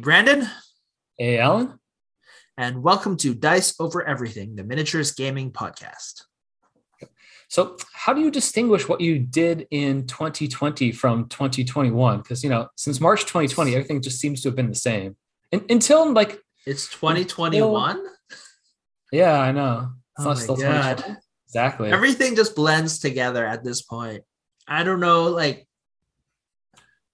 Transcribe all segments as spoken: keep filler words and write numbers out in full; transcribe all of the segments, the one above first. Brandon. Hey, Alan. And welcome to Dice Over Everything, the Miniatures Gaming Podcast. So how do you distinguish what you did in twenty twenty from twenty twenty-one? Because, you know, since March twenty twenty, everything just seems to have been the same. And, until, like... It's twenty twenty-one? Until... Yeah, I know. It's oh not still God. Exactly. Everything just blends together at this point. I don't know, like...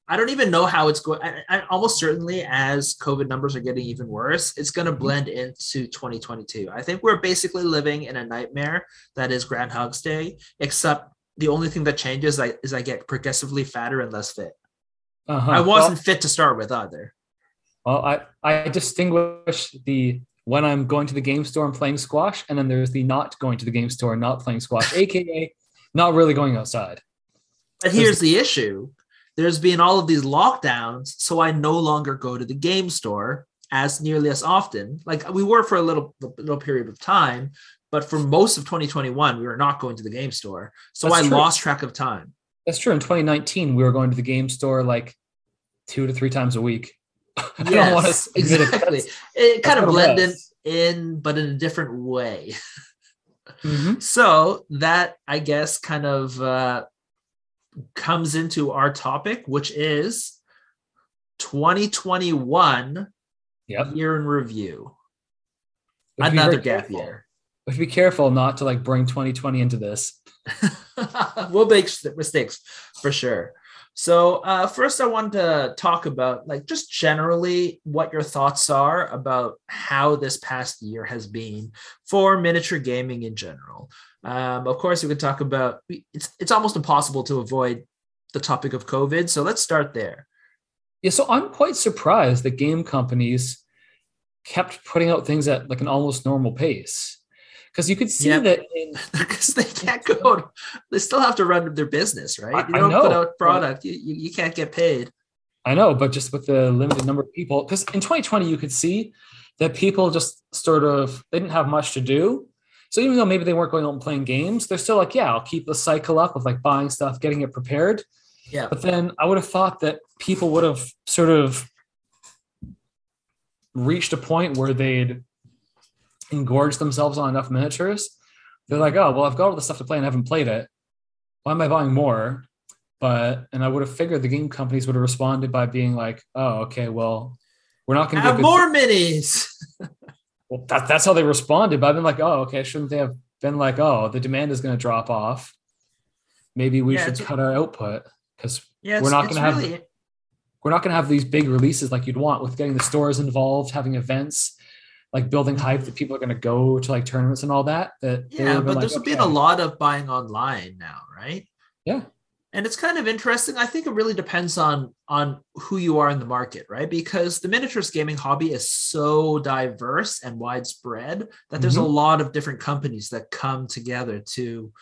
I don't even know how it's going. I, I, almost certainly, as COVID numbers are getting even worse, it's going to blend into twenty twenty-two. I think we're basically living in a nightmare that is Groundhog's Day, except the only thing that changes I, is I get progressively fatter and less fit. Uh-huh. I wasn't well, fit to start with either. Well, I, I distinguish the when I'm going to the game store and playing squash, and then there's the not going to the game store and not playing squash, a k a not really going outside. But here's the issue. There's been all of these lockdowns, so I no longer go to the game store as nearly as often. Like we were for a little little period of time, but for most of twenty twenty-one, we were not going to the game store. So That's I true. lost track of time. That's true. In twenty nineteen, we were going to the game store like two to three times a week. I yes, don't want to exactly. It, it kind of blended in, but in a different way. Mm-hmm. So that, I guess, kind of... Uh, comes into our topic, which is twenty twenty-one yep. year in review. Would Another gap careful. year. But be careful not to like bring twenty twenty into this. We'll make mistakes for sure. So uh, first I wanted to talk about like just generally what your thoughts are about how this past year has been for miniature gaming in general. Um, of course, we could talk about, it's it's almost impossible to avoid the topic of COVID. So let's start there. Yeah, so I'm quite surprised that game companies kept putting out things at like an almost normal pace. Because you could see yep. that in... Because they can't go, they still have to run their business, right? You don't I know, put out product, you, you, you can't get paid. I know, but just with the limited number of people, because in twenty twenty, you could see that people just sort of, they didn't have much to do. So even though maybe they weren't going out and playing games, they're still like, yeah, I'll keep the cycle up of like buying stuff, getting it prepared. Yeah. But then I would have thought that people would have sort of reached a point where they'd engorge themselves on enough miniatures. They're like, oh, well, I've got all the stuff to play and I haven't played it. Why am I buying more? But, and I would have figured the game companies would have responded by being like, oh, okay, well, we're not going to have more th- minis. Well, that, that's how they responded. But I've been like, oh, okay, shouldn't they have been like, oh, the demand is going to drop off. Maybe we yeah, should cut our output because yeah, we're not going to have really... we're not going to have these big releases like you'd want with getting the stores involved, having events, like building hype that people are going to go to like tournaments and all that. That yeah, but like, there's okay. been a lot of buying online now, right? Yeah. And it's kind of interesting. I think it really depends on, on who you are in the market, right? Because the miniatures gaming hobby is so diverse and widespread that mm-hmm. there's a lot of different companies that come together to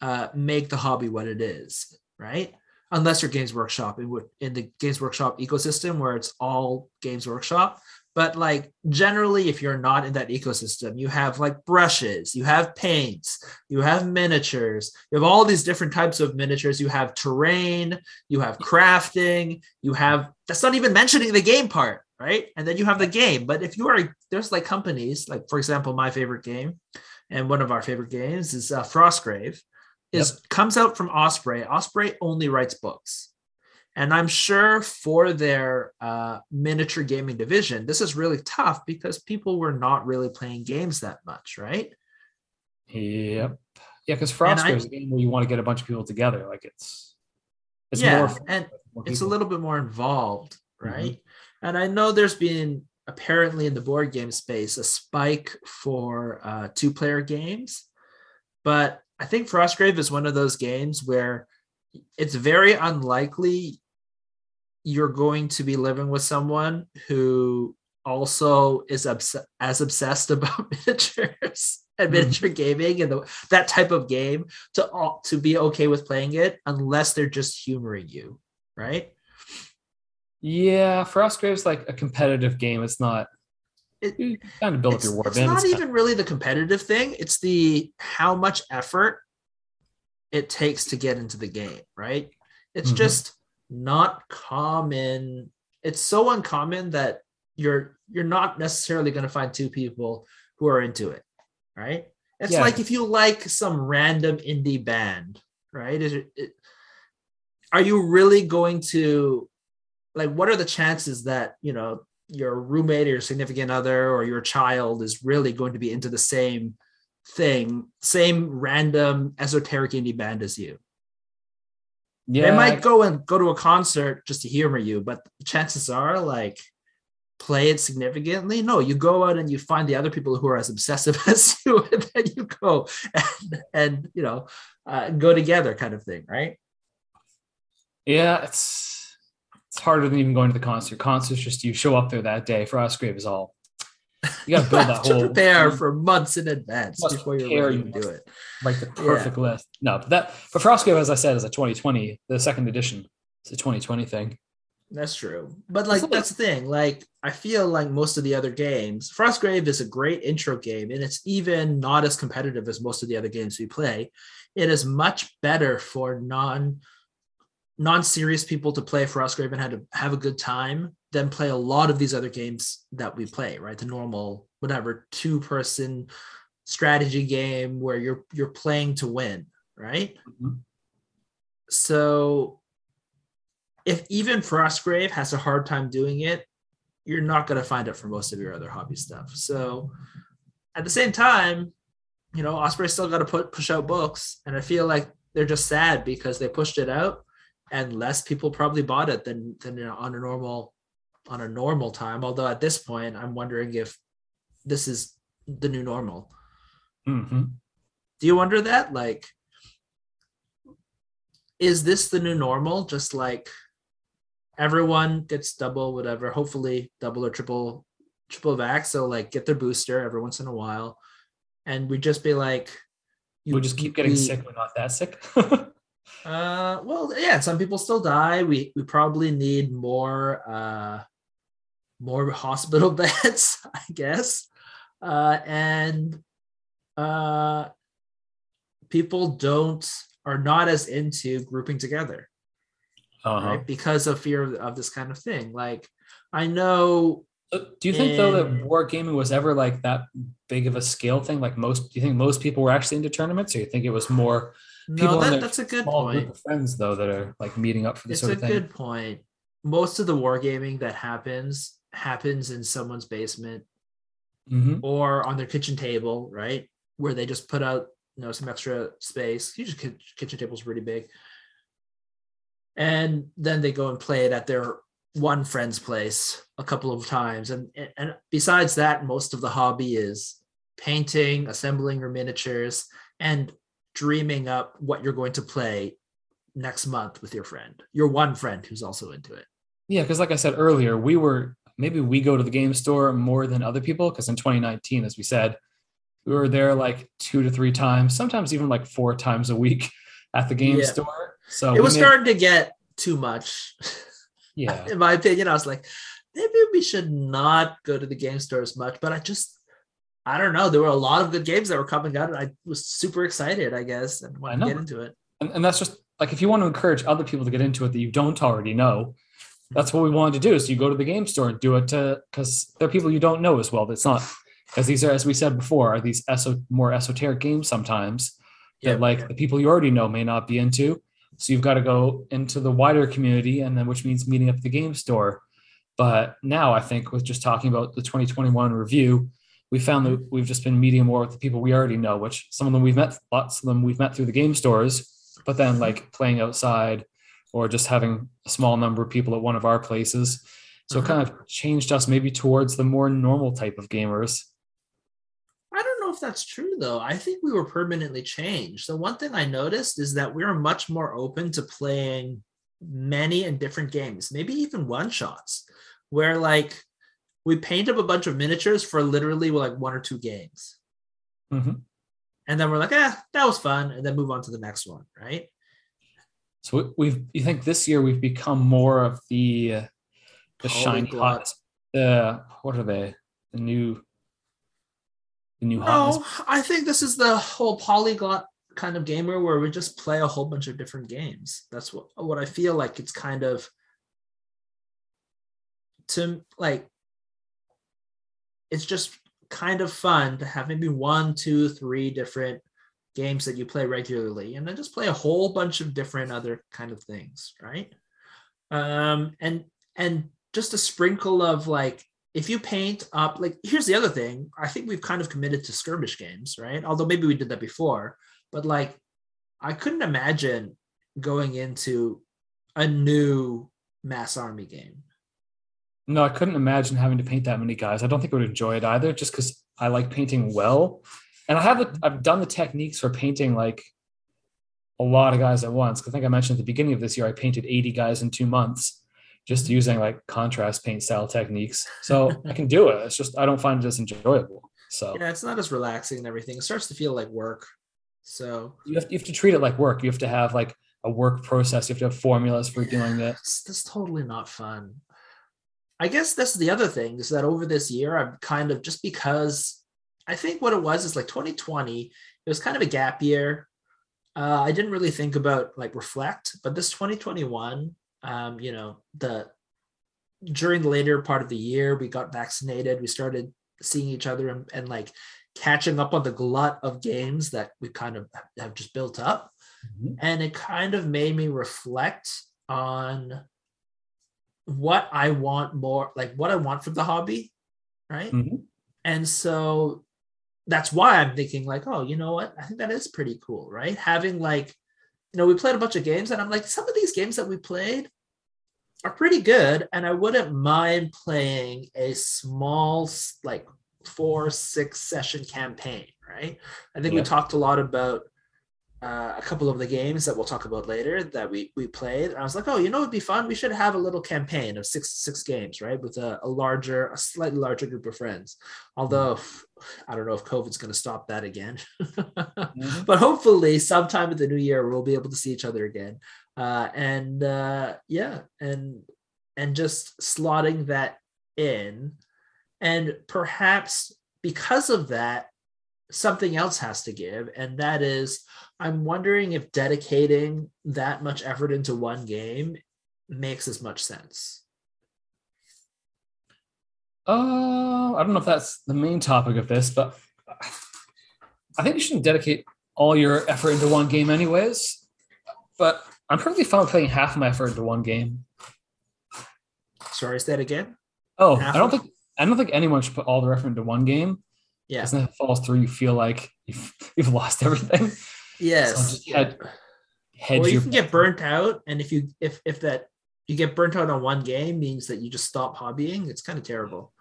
uh, make the hobby what it is, right? Unless you're Games Workshop, in, in the Games Workshop ecosystem where it's all Games Workshop. But like generally, if you're not in that ecosystem, you have like brushes, you have paints, you have miniatures, you have all these different types of miniatures. You have terrain, you have crafting, you have, that's not even mentioning the game part, right? And then you have the game. But if you are, there's like companies, like for example, my favorite game and one of our favorite games is uh, Frostgrave, is yep. comes out from Osprey. Osprey only writes books. And I'm sure for their uh, miniature gaming division, this is really tough because people were not really playing games that much, right? Yep. Yeah, because Frostgrave is a game where you want to get a bunch of people together. Like it's, it's yeah, more fun, and more it's a little bit more involved, right? Mm-hmm. And I know there's been apparently in the board game space a spike for uh, two-player games, but I think Frostgrave is one of those games where it's very unlikely you're going to be living with someone who also is obs- as obsessed about miniatures and miniature mm-hmm. gaming and the, that type of game to all, to be okay with playing it unless they're just humoring you, right? Yeah, Frostgrave's like a competitive game. It's not it, you kind of build up your war. It's not it's even of... really the competitive thing. It's the how much effort it takes to get into the game, right? It's mm-hmm. just not common. It's so uncommon that you're you're not necessarily going to find two people who are into it, right? It's yeah. like if you like some random indie band, right? Is it, it, are you really going to, like, what are the chances that, you know, your roommate or your significant other or your child is really going to be into the same thing, same random esoteric indie band as you? Yeah. They might go and go to a concert just to humor you, but chances are, like, play it significantly. No, you go out and you find the other people who are as obsessive as you, and then you go and, and you know, uh, go together, kind of thing, right? Yeah, it's it's harder than even going to the concert. Concerts, just you show up there that day. Frostgrave is all you got to build that whole. To prepare for months in advance you before you're ready you to do it. Like the perfect yeah. list. No, but that but Frostgrave, as I said, is a twenty twenty, the second edition. It's a twenty twenty thing. That's true. But like that's the thing. Like I feel like most of the other games, Frostgrave is a great intro game, and it's even not as competitive as most of the other games we play. It is much better for non non-serious people to play Frostgrave and have to have a good time than play a lot of these other games that we play, right? The normal, whatever, two-person strategy game where you're you're playing to win, right? Mm-hmm. So if even Frostgrave has a hard time doing it, you're not going to find it for most of your other hobby stuff. So at the same time, you know, Osprey's still got to put push out books, and I feel like they're just sad because they pushed it out and less people probably bought it than than you know, on a normal on a normal time. Although at this point, I'm wondering if this is the new normal. Mm-hmm. Do you wonder that? Like, is this the new normal? Just like, everyone gets double, whatever, hopefully double or triple, triple vax. So like get their booster every once in a while. And we just be like, you we'll just keep getting we, sick. We're not that sick. uh, well, yeah, some people still die. We, we probably need more, uh, more hospital beds, I guess. Uh, and uh, people don't, are not as into grouping together. Uh-huh. Right? Because of fear of, of this kind of thing. Like, I know. Do you think in... though that wargaming was ever like that big of a scale thing? Like most, do you think most people were actually into tournaments, or you think it was more people? No, that, in that's a good small point. Group of friends though that are like meeting up for this it's sort of thing. It's a good point. Most of the wargaming that happens happens in someone's basement mm-hmm. or on their kitchen table, right? Where they just put out, you know, some extra space. Usually kitchen table's really big. And then they go and play it at their one friend's place a couple of times. And, and besides that, most of the hobby is painting, assembling your miniatures, and dreaming up what you're going to play next month with your friend, your one friend who's also into it. Yeah, because like I said earlier, we were, maybe we go to the game store more than other people, because in twenty nineteen, as we said, we were there like two to three times, sometimes even like four times a week at the game yeah. store. So it was made, starting to get too much. Yeah. In my opinion, I was like, maybe we should not go to the game store as much. But I just, I don't know. There were a lot of good games that were coming out, and I was super excited, I guess, and wanted to get into it. And, and that's just like, if you want to encourage other people to get into it that you don't already know, that's what we wanted to do. So you go to the game store and do it to, because there are people you don't know as well. That's not, because these are, as we said before, are these eso- more esoteric games sometimes that yeah, like yeah. the people you already know may not be into. So you've got to go into the wider community, and then which means meeting up at the game store. But now I think with just talking about the twenty twenty-one review, we found that we've just been meeting more with the people we already know, which some of them we've met, lots of them we've met through the game stores, but then like playing outside or just having a small number of people at one of our places. So it kind of changed us maybe towards the more normal type of gamers. If that's true though, I think we were permanently changed. So one thing I noticed is that we were much more open to playing many and different games, maybe even one shots, where like we paint up a bunch of miniatures for literally like one or two games, mm-hmm. and then we're like, "Ah, eh, that was fun," and then move on to the next one, right? So we've you think this year we've become more of the uh, the shiny hot, the what are they? The new. New no, I think this is the whole polyglot kind of gamer where we just play a whole bunch of different games. That's what, what I feel like it's kind of to like it's just kind of fun to have maybe one, two, three different games that you play regularly, and then just play a whole bunch of different other kind of things, right? Um, and and just a sprinkle of like, if you paint up, like, here's the other thing. I think we've kind of committed to skirmish games, right? Although maybe we did that before, but like, I couldn't imagine going into a new mass army game. No, I couldn't imagine having to paint that many guys. I don't think I would enjoy it either, just because I like painting well. And I have a, I've done the techniques for painting like a lot of guys at once. I think I mentioned at the beginning of this year, I painted eighty guys in two months just using like contrast paint style techniques. So I can do it. It's just, I don't find it as enjoyable. So yeah, it's not as relaxing and everything. It starts to feel like work. So you have, you have to treat it like work. You have to have like a work process. You have to have formulas for yeah, doing it. That's totally not fun. I guess that's the other thing is that over this year, I'm kind of just because I think what it was is like twenty twenty, it was kind of a gap year. Uh, I didn't really think about like reflect, but this twenty twenty-one, um, you know, the during the later part of the year, we got vaccinated. We started seeing each other and, and like catching up on the glut of games that we kind of have just built up. Mm-hmm. And it kind of made me reflect on what I want more, like what I want from the hobby, right? Mm-hmm. And so that's why I'm thinking like, oh, you know what? I think that is pretty cool, right? Having like, you know, we played a bunch of games and I'm like, some of these games that we played are pretty good. And I wouldn't mind playing a small, like four, six session campaign, right? I think yeah. we talked a lot about uh, a couple of the games that we'll talk about later that we we played. And I was like, oh, you know, it'd be fun. We should have a little campaign of six, six games, right? With a, a larger, a slightly larger group of friends. Although I don't know if COVID's going to stop that again, mm-hmm. but hopefully sometime in the new year, we'll be able to see each other again. Uh, and uh, yeah, and, and just slotting that in. And perhaps because of that, something else has to give. And that is, I'm wondering if dedicating that much effort into one game makes as much sense. Uh, I don't know if that's the main topic of this, but I think you shouldn't dedicate all your effort into one game anyways. But I'm perfectly fine with putting half of my effort into one game. Sorry, is that again? Oh, half I don't of- think I don't think anyone should put all their effort into one game. Yeah, because then it falls through, you feel like you've, you've lost everything. Yes. So just yeah. head, head well, you can get burnt out, and if you if if that you get burnt out on one game means that you just stop hobbying, it's kind of terrible.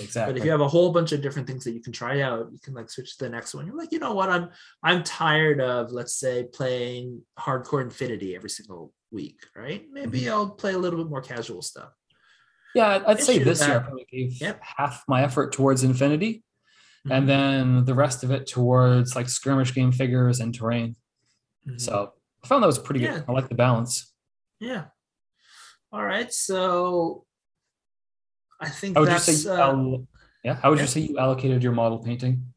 Exactly. But if you have a whole bunch of different things that you can try out, you can like switch to the next one. You're like, you know what? I'm I'm tired of, let's say, playing hardcore Infinity every single week, right? Maybe mm-hmm. I'll play a little bit more casual stuff. Yeah, I'd say this that, year I probably gave yep. half my effort towards Infinity. And then the rest of it towards like skirmish game figures and terrain. Mm-hmm. So I found that was pretty yeah. good. I like the balance. Yeah. All right. So I think how would that's... You say you allo- uh, yeah. How would yeah. you say you allocated your model painting?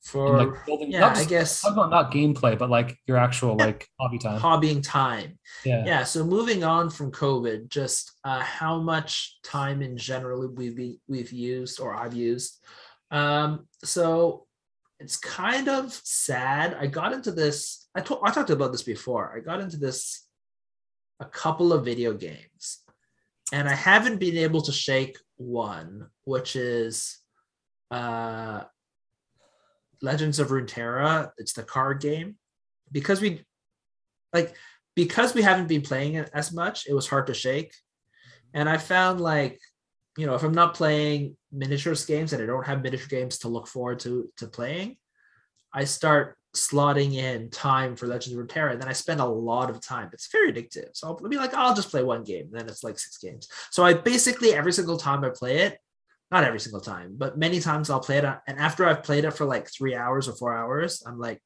For... And, like, building, yeah, not just, I guess... Not, not gameplay, but like your actual yeah. like hobby time. Hobbying time. Yeah. Yeah. So moving on from COVID, just uh, how much time in general we've, be, we've used or I've used... Um, so it's kind of sad. I got into this, I, to- I talked about this before. I got into this, a couple of video games, and I haven't been able to shake one, which is, uh, Legends of Runeterra. It's the card game because we like, because we haven't been playing it as much, it was hard to shake. And I found like, you know, if I'm not playing miniatures games and I don't have miniature games to look forward to to playing, I start slotting in time for Legends of Runeterra, and then I spend a lot of time. It's very addictive. So I'll be like, I'll just play one game, and then it's like six games. So I basically, every single time I play it, not every single time, but many times I'll play it, and after I've played it for like three hours or four hours, I'm like,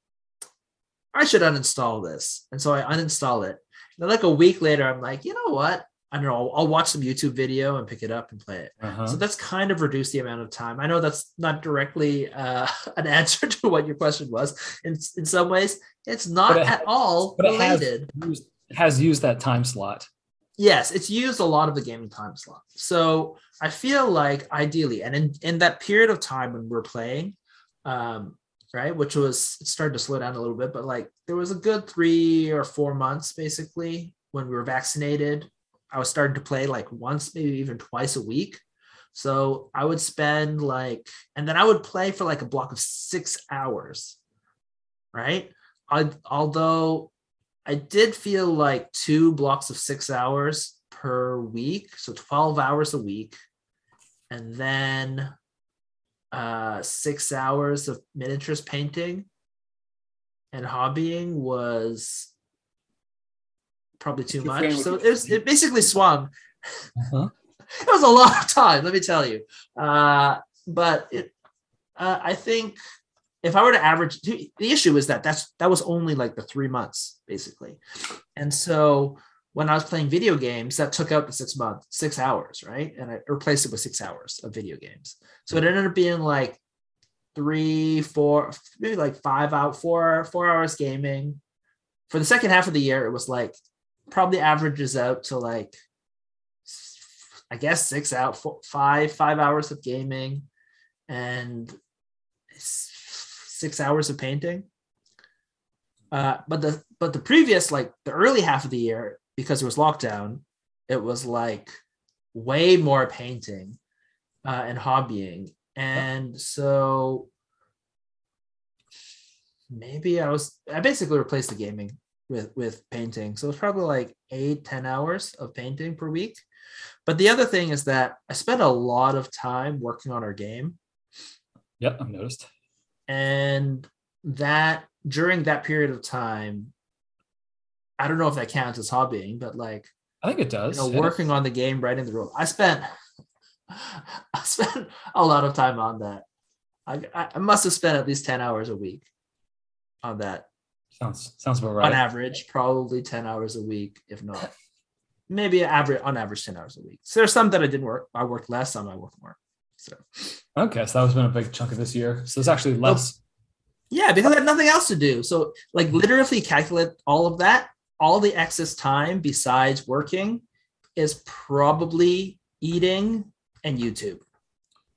I should uninstall this. And so I uninstall it. And then like a week later, I'm like, you know what? I don't know, I'll watch some YouTube video and pick it up and play it. Uh-huh. So that's kind of reduced the amount of time. I know that's not directly uh, an answer to what your question was. In, in some ways, it's not it at has, all related. But it has, used, it has used that time slot. yes, it's used a lot of the gaming time slot. So I feel like ideally, and in, in that period of time when we were playing, um, right, which was, it started to slow down a little bit, but like there was a good three or four months basically when we were vaccinated. I was starting to play like once, maybe even twice a week. So I would spend like, and then I would play for like a block of six hours, right? I, although I did feel like two blocks of six hours per week, so twelve hours a week, and then uh, six hours of miniatures painting and hobbying was probably too much. So it, was, it basically swung. Uh-huh. It was a lot of time, let me tell you. Uh, but it, uh, I think if I were to average, the issue is that that's, that was only like the three months basically. And so when I was playing video games, that took out the six months, six hours, right? And I replaced it with six hours of video games. So it ended up being like three, four, maybe like five out, four, four hours gaming. For the second half of the year, it was like probably averages out to like, I guess six out, four, five, five hours of gaming and six hours of painting. Uh, but the but the previous, like the early half of the year, because there was lockdown, it was like way more painting uh, and hobbying. And so maybe I was, I basically replaced the gaming with, with painting. So it was probably like eight, ten hours of painting per week. But the other thing is that I spent a lot of time working on our game. Yep, I've noticed. And that during that period of time, I don't know if that counts as hobbying, but like I think it does. You know, yeah. Working on the game, writing the rules. I spent I spent a lot of time on that. I I must have spent at least ten hours a week on that. Sounds sounds about right. On average, probably ten hours a week, if not. Maybe average on average ten hours a week. So there's some that I didn't work. I worked less, some I worked more. So okay, so that was been a big chunk of this year. So it's actually less. Yeah, because I had nothing else to do. So like literally calculate all of that. All the excess time besides working is probably eating and YouTube.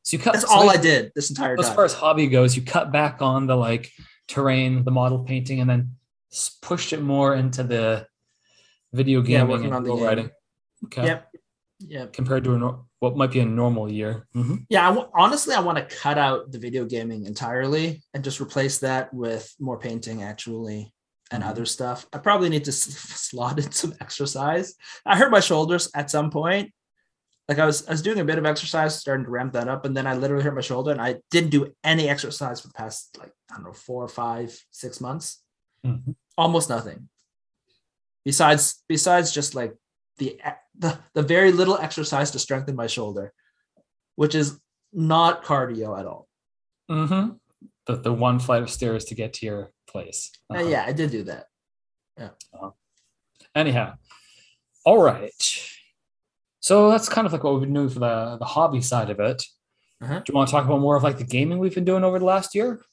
So you cut. That's so all I did this entire time. As far as hobby goes, you cut back on the like terrain, the model painting, and then pushed it more into the video game, yeah, working on the game. Writing. Okay. Yep. Yep. Compared to a, what might be a normal year. Mm-hmm. Yeah. I w- honestly, I want to cut out the video gaming entirely and just replace that with more painting, actually, and mm-hmm. other stuff. I probably need to s- slot in some exercise. I hurt my shoulders at some point. Like I was, I was doing a bit of exercise, starting to ramp that up, and then I literally hurt my shoulder, and I didn't do any exercise for the past, like I don't know, four, five, six months. Mm-hmm. Almost nothing. Besides, besides just like the, the the very little exercise to strengthen my shoulder, which is not cardio at all. Mm-hmm. The the one flight of stairs to get to your place. Uh-huh. Uh, yeah, I did do that. Yeah. Uh-huh. Anyhow, all right. So that's kind of like what we've been doing for the the hobby side of it. Uh-huh. Do you want to talk about more of like the gaming we've been doing over the last year?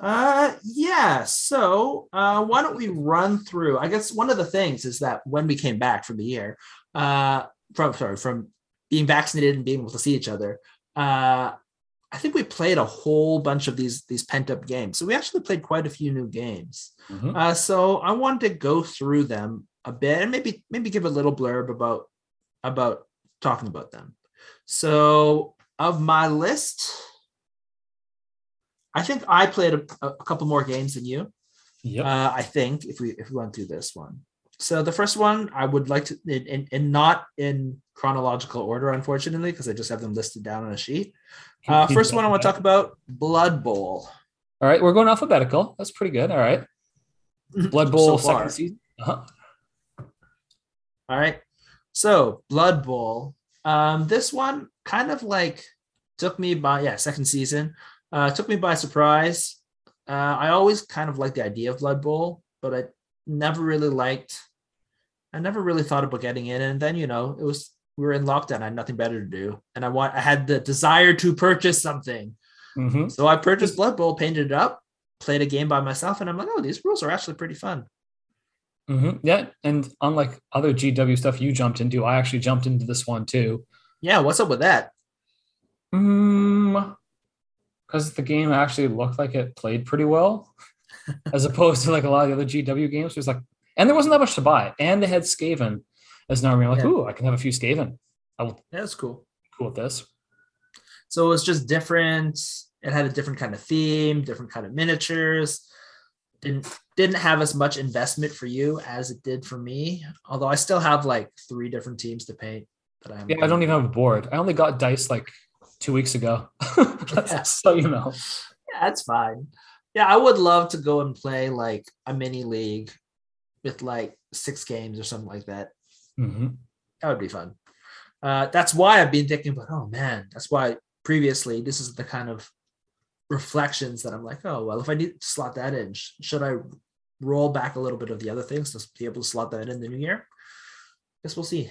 Uh, yeah. So, uh, why don't we run through, I guess one of the things is that when we came back from the year, uh, from, sorry, from being vaccinated and being able to see each other, uh, I think we played a whole bunch of these, these pent up games. So we actually played quite a few new games. Mm-hmm. Uh, so I wanted to go through them a bit and maybe, maybe give a little blurb about, about talking about them. So of my list, I think I played a, a couple more games than you. Yep. Uh, I think if we if we went through this one. So the first one I would like to, in, in, in not in chronological order, unfortunately, because I just have them listed down on a sheet. Uh, first one I want to talk about, Blood Bowl. All right, we're going alphabetical. That's pretty good. All right, Blood Bowl so second season. Uh-huh. All right, so Blood Bowl. Um, this one kind of like took me by yeah second season. Uh, took me by surprise. Uh, I always kind of liked the idea of Blood Bowl, but I never really liked, I never really thought about getting in. And then, you know, it was, we were in lockdown. I had nothing better to do. And I want, I had the desire to purchase something. Mm-hmm. So I purchased Blood Bowl, painted it up, played a game by myself. And I'm like, oh, these rules are actually pretty fun. Mm-hmm. Yeah, and unlike other G W stuff you jumped into, I actually jumped into this one too. Yeah, what's up with that? Um, because the game actually looked like it played pretty well, as opposed to like a lot of the other G W games. It was like, and there wasn't that much to buy, and they had Skaven as an army. I'm like, yeah. Ooh, I can have a few Skaven. I will. Yeah, that's cool. Cool with this. So it's just different. It had a different kind of theme, different kind of miniatures. Didn't didn't have as much investment for you as it did for me. Although I still have like three different teams to paint. That I'm. Yeah, I don't even have a board. I only got dice like two weeks ago. that's, yeah. So you know. Yeah, that's fine. Yeah, I would love to go and play like a mini league with like six games or something like that. Mm-hmm. That would be fun. Uh, that's why I've been thinking about. Oh man, that's why previously this is the kind of reflections that I'm like, oh, well, if I need to slot that in, should I roll back a little bit of the other things to be able to slot that in the new year? I guess we'll see.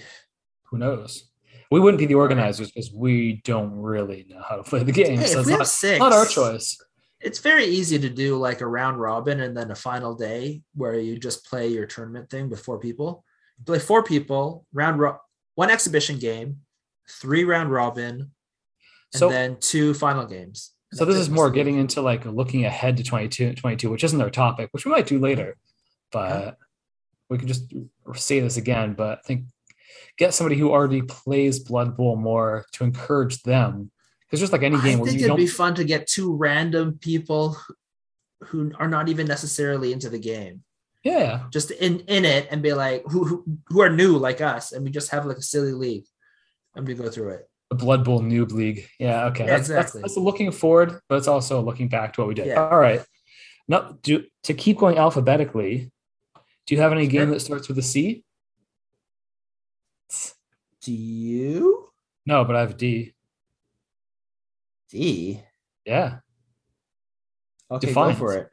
Who knows? We wouldn't be the organizers because we don't really know how to play the game. Hey, so if it's we not, have six, not our choice. It's very easy to do like a round robin and then a final day where you just play your tournament thing with four people. You play four people, round ro- one exhibition game, three round robin, and so- then two final games. So this is more getting into like looking ahead to twenty-two, which isn't our topic, which we might do later, but yeah. We can just say this again, but I think get somebody who already plays Blood Bowl more to encourage them. Because just like any game, I think it'd be fun to get two random people who are not even necessarily into the game. Yeah. Just in, in it and be like, who, who who are new like us. And we just have like a silly league and we go through it. Blood Bowl noob league. Yeah, okay. Yeah, that's, exactly. that's, that's looking forward, but it's also looking back to what we did. Yeah. All right. Now, do, to keep going alphabetically, do you have any game that starts with a C? Do you? No, but I have D. D? Yeah. Okay, Defiance. Go for it.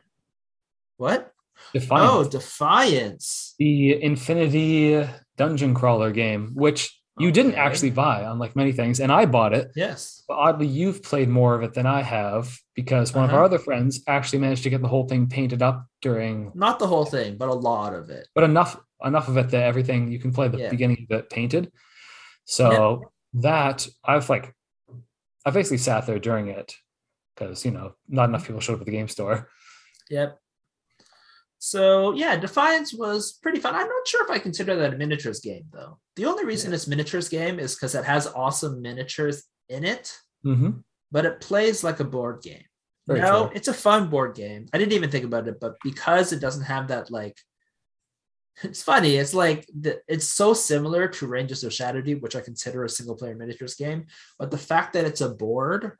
What? Defiance. Oh, Defiance. The Infinity dungeon crawler game, which... You didn't actually buy, unlike many things, and I bought it. Yes. But oddly, you've played more of it than I have because one uh-huh. of our other friends actually managed to get the whole thing painted up during... Not the whole thing, but a lot of it. But enough enough of it that everything, you can play the yeah. beginning of it painted. So yeah. that, I've like, I basically sat there during it because, you know, not enough people showed up at the game store. Yep. So yeah, Defiance was pretty fun. I'm not sure if I consider that a miniatures game though. The only reason yeah. it's miniatures game is because it has awesome miniatures in it, mm-hmm. but it plays like a board game. Very no, true. It's a fun board game. I didn't even think about it, but because it doesn't have that like, it's funny. It's like, the, it's so similar to Rangers of Shadow Deep, which I consider a single player miniatures game, but the fact that it's a board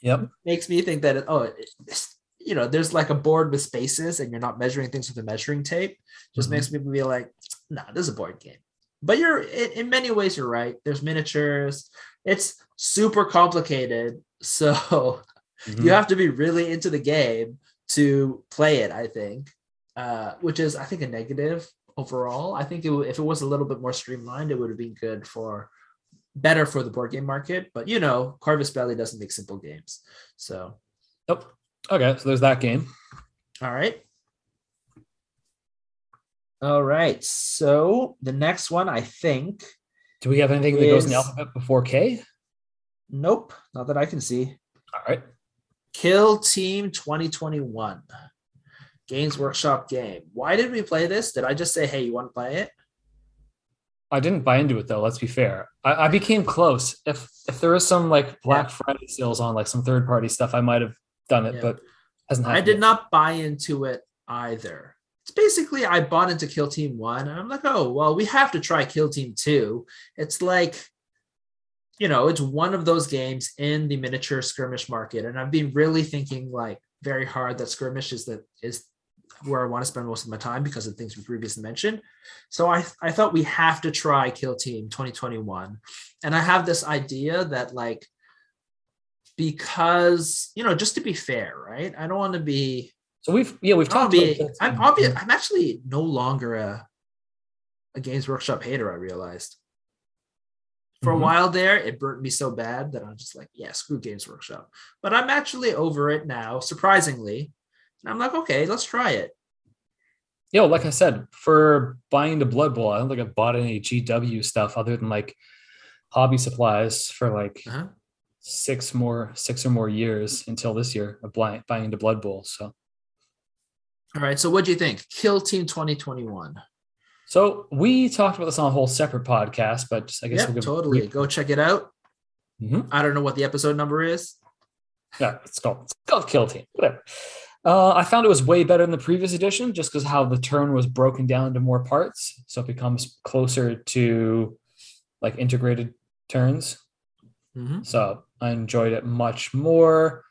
yep. makes me think that, it, oh, it, it's, you know, there's like a board with spaces and you're not measuring things with a measuring tape. Just mm-hmm. makes people be like, nah, this is a board game. But you're in, in many ways, you're right. There's miniatures. It's super complicated. So mm-hmm. you have to be really into the game to play it, I think, uh, which is, I think, a negative overall. I think it, if it was a little bit more streamlined, it would have been good for better for the board game market. But, you know, Corvus Belli doesn't make simple games. So. Nope. Okay, so there's that game. All right. All right, so the next one, I think. Do we have anything is... that goes in the alphabet before K? Nope, not that I can see. All right. Kill Team twenty twenty-one. Games Workshop game. Why did we play this? Did I just say, hey, you want to play it? I didn't buy into it, though, let's be fair. I, I became close. If if there was some, like, Black yeah. Friday sales on, like, some third-party stuff, I might have done it, yeah. but hasn't happened. I did yet. Not buy into it either. It's basically I bought into Kill Team one and I'm like, oh, well, we have to try Kill Team two. It's like, you know, it's one of those games in the miniature skirmish market. And I've been really thinking like very hard that skirmish is the, is where I want to spend most of my time because of things we previously mentioned. So I, I thought we have to try Kill Team twenty twenty-one. And I have this idea that like, because, you know, just to be fair, right? I don't want to be. So we've, yeah, we've talked be, about I'm obvious. I'm actually no longer a, a Games Workshop hater, I realized. For mm-hmm. a while there, it burnt me so bad that I'm just like, yeah, screw Games Workshop. But I'm actually over it now, surprisingly. And I'm like, okay, let's try it. you know, like I said, for buying the Blood Bowl, I don't think I've bought any G W stuff other than like hobby supplies for like uh-huh. six more, six or more years until this year of buying the Blood Bowl. So, all right. So, what do you think? Kill Team twenty twenty-one. So we talked about this on a whole separate podcast, but just, I guess yep, we'll give totally go check it out. Mm-hmm. I don't know what the episode number is. Yeah, it's called it's called Kill Team. Whatever. Uh, I found it was way better than the previous edition, just because how the turn was broken down into more parts, so it becomes closer to like integrated turns. Mm-hmm. So I enjoyed it much more.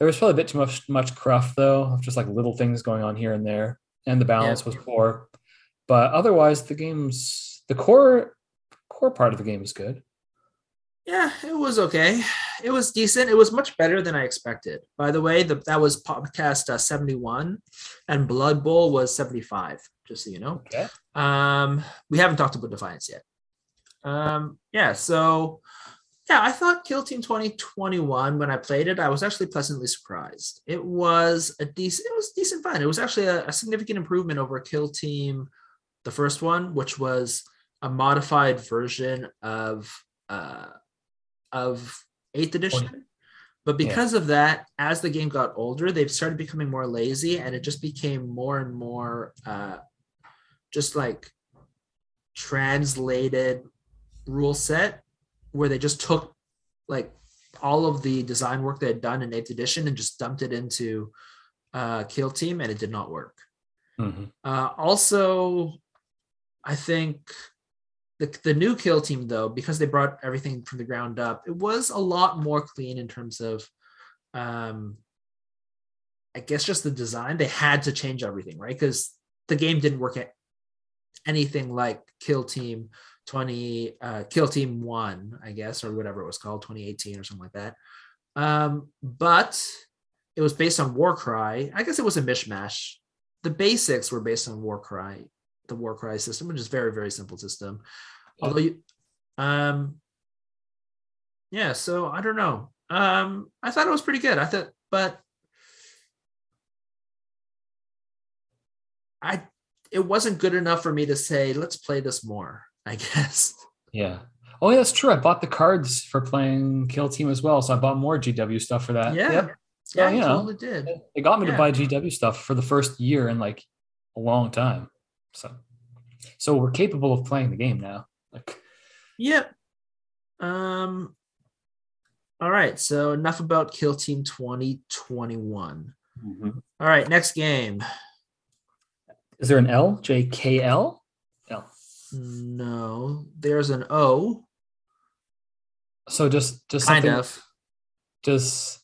There was probably a bit too much much cruff though, of just like little things going on here and there, and the balance yeah. was poor. But otherwise, the game's the core core part of the game is good. Yeah, it was okay. It was decent. It was much better than I expected. By the way, the, that was podcast uh, seventy-one, and Blood Bowl was seventy-five. Just so you know, okay. um, we haven't talked about Defiance yet. Um, yeah, so yeah, I thought Kill Team twenty twenty-one when I played it, I was actually pleasantly surprised. It was a decent. It was decent fun. It was actually a, a significant improvement over Kill Team. The first one, which was a modified version of uh, of eighth edition. But because yeah. of that, as the game got older, they've started becoming more lazy, and it just became more and more uh, just like translated rule set, where they just took like all of the design work they had done in eighth edition and just dumped it into uh, Kill Team, and it did not work. Mm-hmm. Uh, also... I think the the new Kill Team, though, because they brought everything from the ground up, it was a lot more clean in terms of, um, I guess, just the design. They had to change everything, right? Because the game didn't work at anything like Kill Team twenty, uh, Kill Team one, I guess, or whatever it was called, twenty eighteen or something like that. Um, but it was based on Warcry. I guess it was a mishmash. The basics were based on Warcry. The Warcry system, which is very very simple system, although you, um yeah so I don't know, um I thought it was pretty good. I thought but I it wasn't good enough for me to say let's play this more, I guess. Yeah oh yeah that's true. I bought the cards for playing Kill Team as well, so I bought more G W stuff for that. yeah yep. yeah, yeah you totally know, did it got me yeah. to buy G W stuff for the first year in like a long time. So, so we're capable of playing the game now. Like, yep. Um. All right. So enough about Kill Team twenty twenty-one. Mm-hmm. All right. Next game. Is there an L? J K L? L. No. There's an O. So just just kind something, of. Just.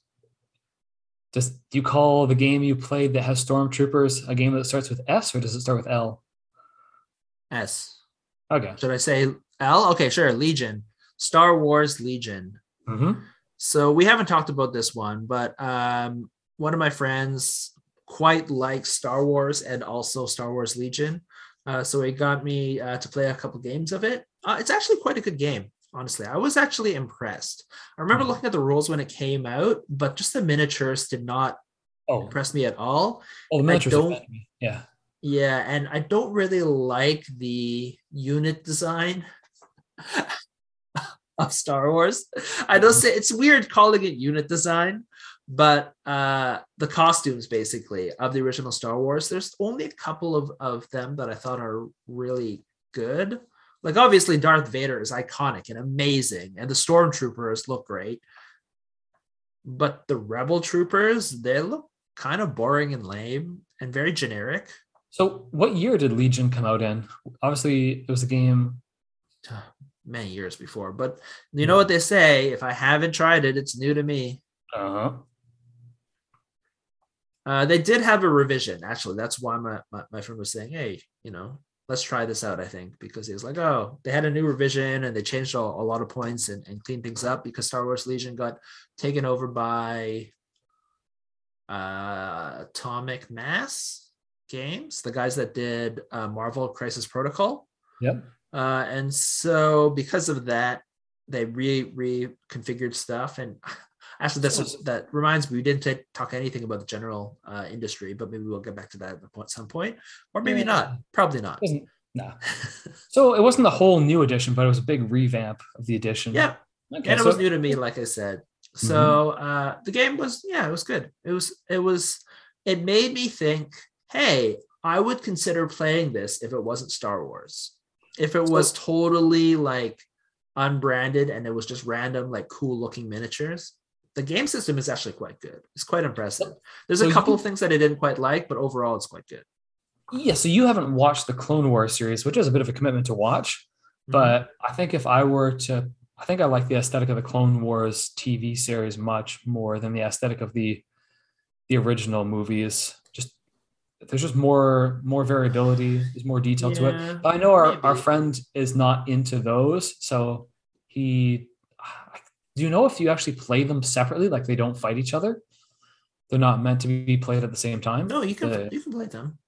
Just do you call the game you played that has stormtroopers a game that starts with S, or does it start with L? S. Okay. Should I say L? Okay, sure. Legion. Star Wars Legion. Mm-hmm. So we haven't talked about this one, but um, one of my friends quite likes Star Wars and also Star Wars Legion. Uh, so he got me uh, to play a couple games of it. Uh, it's actually quite a good game. Honestly, I was actually impressed. I remember looking at the rules when it came out, but just the miniatures did not oh. impress me at all. Oh, the miniatures don't, yeah. Yeah, and I don't really like the unit design of Star Wars. I don't say it's weird calling it unit design, but uh, the costumes basically of the original Star Wars, there's only a couple of, of them that I thought are really good. Like, obviously, Darth Vader is iconic and amazing, and the Stormtroopers look great. But the Rebel Troopers, they look kind of boring and lame and very generic. So what year did Legion come out in? Obviously, it was a game many years before. But you know what they say, if I haven't tried it, it's new to me. Uh-huh. Uh, they did have a revision, actually. That's why my, my, my friend was saying, hey, you know, let's try this out, I think, because he was like, oh, they had a new revision and they changed a, a lot of points and, and cleaned things up because Star Wars Legion got taken over by uh, Atomic Mass Games, the guys that did uh, Marvel Crisis Protocol. Yep. Uh, and so because of that, they re reconfigured stuff. And Actually, that's awesome. That reminds me, we didn't t- talk anything about the general uh, industry, but maybe we'll get back to that at some point, or maybe yeah. not. Probably not. Nah. So it wasn't the whole new edition, but it was a big revamp of the edition. Yeah, okay, and so- it was new to me, like I said. So mm-hmm. uh, the game was, yeah, it was good. It was, it was, it made me think, hey, I would consider playing this if it wasn't Star Wars, if it was totally like unbranded and it was just random, like cool looking miniatures. The game system is actually quite good. It's quite impressive. There's a couple of things that I didn't quite like, but overall it's quite good. Yeah. So you haven't watched the Clone Wars series, which is a bit of a commitment to watch, mm-hmm. but I think if I were to, I think I like the aesthetic of the Clone Wars T V series much more than the aesthetic of the the original movies. Just there's just more more variability, there's more detail yeah, to it. But I know our, our friend is not into those, so he. Do you know if you actually play them separately, like they don't fight each other? They're not meant to be played at the same time. No, you can uh, you can play them.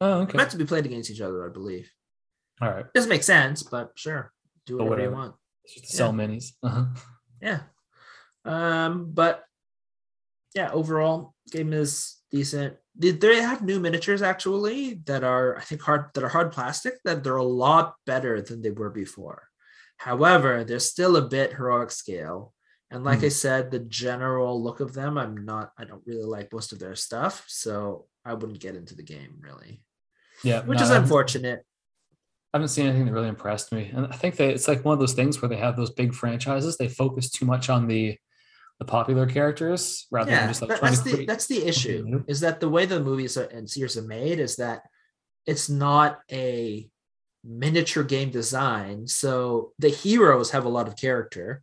Oh, okay. They're meant to be played against each other, I believe. All right. It doesn't make sense, but sure, do whatever, whatever. you want. Just to yeah. sell minis. Uh-huh. Yeah. Um, but yeah, overall game is decent. They, they have new miniatures actually that are, I think, hard that are hard plastic, that they're a lot better than they were before. However, they're still a bit heroic scale. And like mm. I said, the general look of them, I'm not, I don't really like most of their stuff. So I wouldn't get into the game really. Yeah. Which no, is unfortunate. I haven't seen anything that really impressed me. And I think that it's like one of those things where they have those big franchises. They focus too much on the the popular characters rather yeah, than just like that, trying that's to the, create. That's the issue, is that the way the movies are, and series are made is that it's not a miniature game design. So the heroes have a lot of character,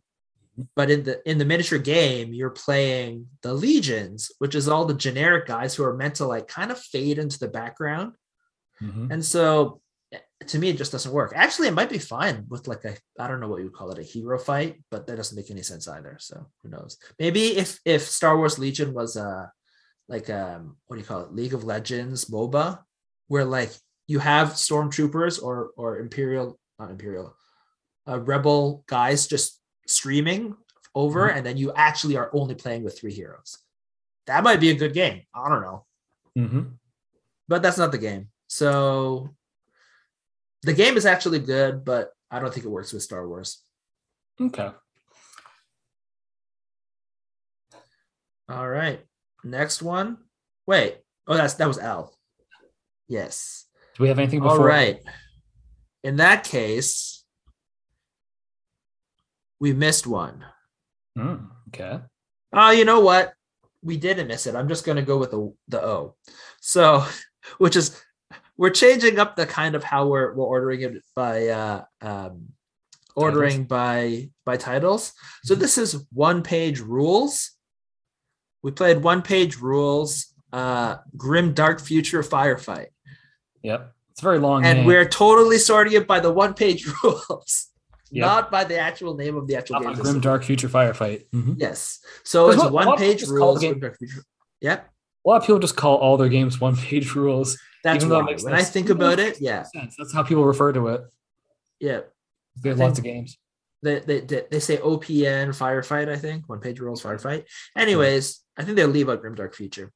but in the in the miniature game, you're playing the legions, which is all the generic guys who are meant to like kind of fade into the background. Mm-hmm. And so to me, it just doesn't work. Actually, it might be fine with like a, I don't know what you would call it, a hero fight, but that doesn't make any sense either. So who knows? Maybe if if Star Wars Legion was a like um what do you call it, League of Legends MOBA, where like you have stormtroopers or or Imperial, not Imperial, uh, Rebel guys just streaming over, mm-hmm. and then you actually are only playing with three heroes. That might be a good game. I don't know, mm-hmm. but that's not the game. So. The game is actually good, but I don't think it works with Star Wars. Okay. All right. Next one. Wait. Oh, that's that was L. Yes. Do we have anything before? All right. In that case, we missed one. Mm, okay. Oh, you know what? We didn't miss it. I'm just going to go with the, the O. So, which is... We're changing up the kind of how we're we're ordering it by uh, um, ordering titles. by by titles. So this is One Page Rules. We played One Page Rules, uh, Grim Dark Future Firefight. Yep, it's very long, and name. We're totally sorting it by the One Page Rules, yep. not by the actual name of the actual not game. Grim system. Dark Future Firefight. Mm-hmm. Yes, so it's what, One Page Rules. Yep. A lot of people just call all their games One Page Rules. That's why. When sense. I think about it, yeah. That's how people refer to it. Yeah. They have lots of games. They, they, they say O P N, Firefight, I think. One Page Rules, Firefight. Anyways, I think they'll leave out Grim Dark Future.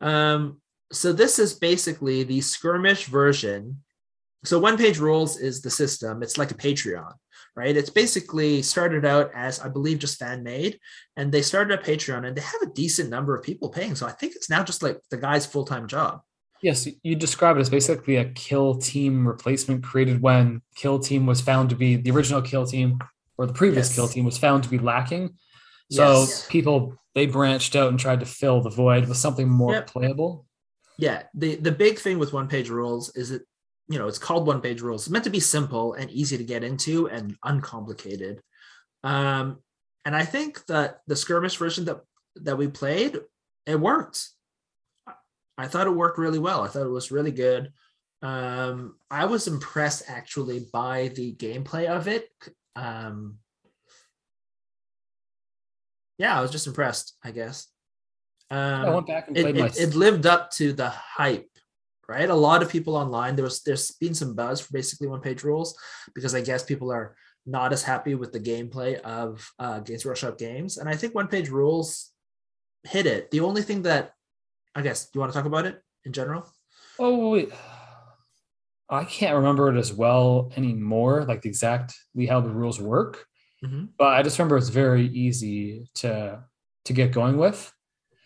Um, so this is basically the skirmish version. So One Page Rules is the system. It's like a Patreon, right? It's basically started out as, I believe, just fan-made. And they started a Patreon, and they have a decent number of people paying. So I think it's now just like the guy's full-time job. Yes, you describe it as basically a Kill Team replacement created when Kill Team was found to be the original Kill Team, or the previous yes. Kill Team was found to be lacking. So yes. people, they branched out and tried to fill the void with something more yep. playable. Yeah, the, the big thing with One Page Rules is it, you know, it's called One Page Rules. It's meant to be simple and easy to get into and uncomplicated. Um, and I think that the skirmish version that, that we played, it worked. I thought it worked really well. I thought it was really good. Um, I was impressed actually by the gameplay of it. Um, yeah, I was just impressed, I guess. Um, I went back and played it, my... it, it lived up to the hype, right? A lot of people online, there was, there's been some buzz for basically One Page Rules because I guess people are not as happy with the gameplay of uh, Games Workshop games. And I think One Page Rules hit it. The only thing that, I guess, do you want to talk about it in general? Oh, wait. I can't remember it as well anymore, like the exactly how the rules work. Mm-hmm. But I just remember it's very easy to to get going with.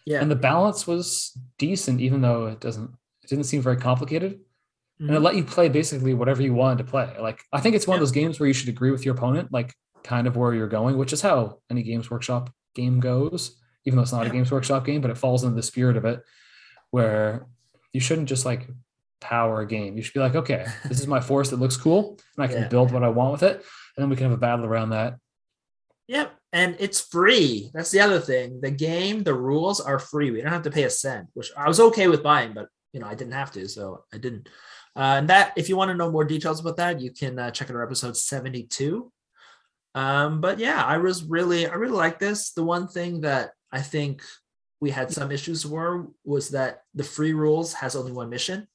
Yeah. And the balance was decent, even though it doesn't it didn't seem very complicated. Mm-hmm. And it let you play basically whatever you wanted to play. Like, I think it's one yeah. of those games where you should agree with your opponent, like kind of where you're going, which is how any Games Workshop game goes, even though it's not yeah. a Games Workshop game, but it falls into the spirit of it, where you shouldn't just like power a game. You should be like, okay, this is my force that looks cool, and I can yeah. build what I want with it, and then we can have a battle around that. Yep. And it's free. That's the other thing. The game, the rules are free. We don't have to pay a cent, which I was okay with buying, but you know, I didn't have to, so I didn't. Uh, and that, if you want to know more details about that, you can uh, check out our episode seventy-two. Um, but yeah, I was really, I really like this. The one thing that I think we had some issues were was that the free rules has only one mission,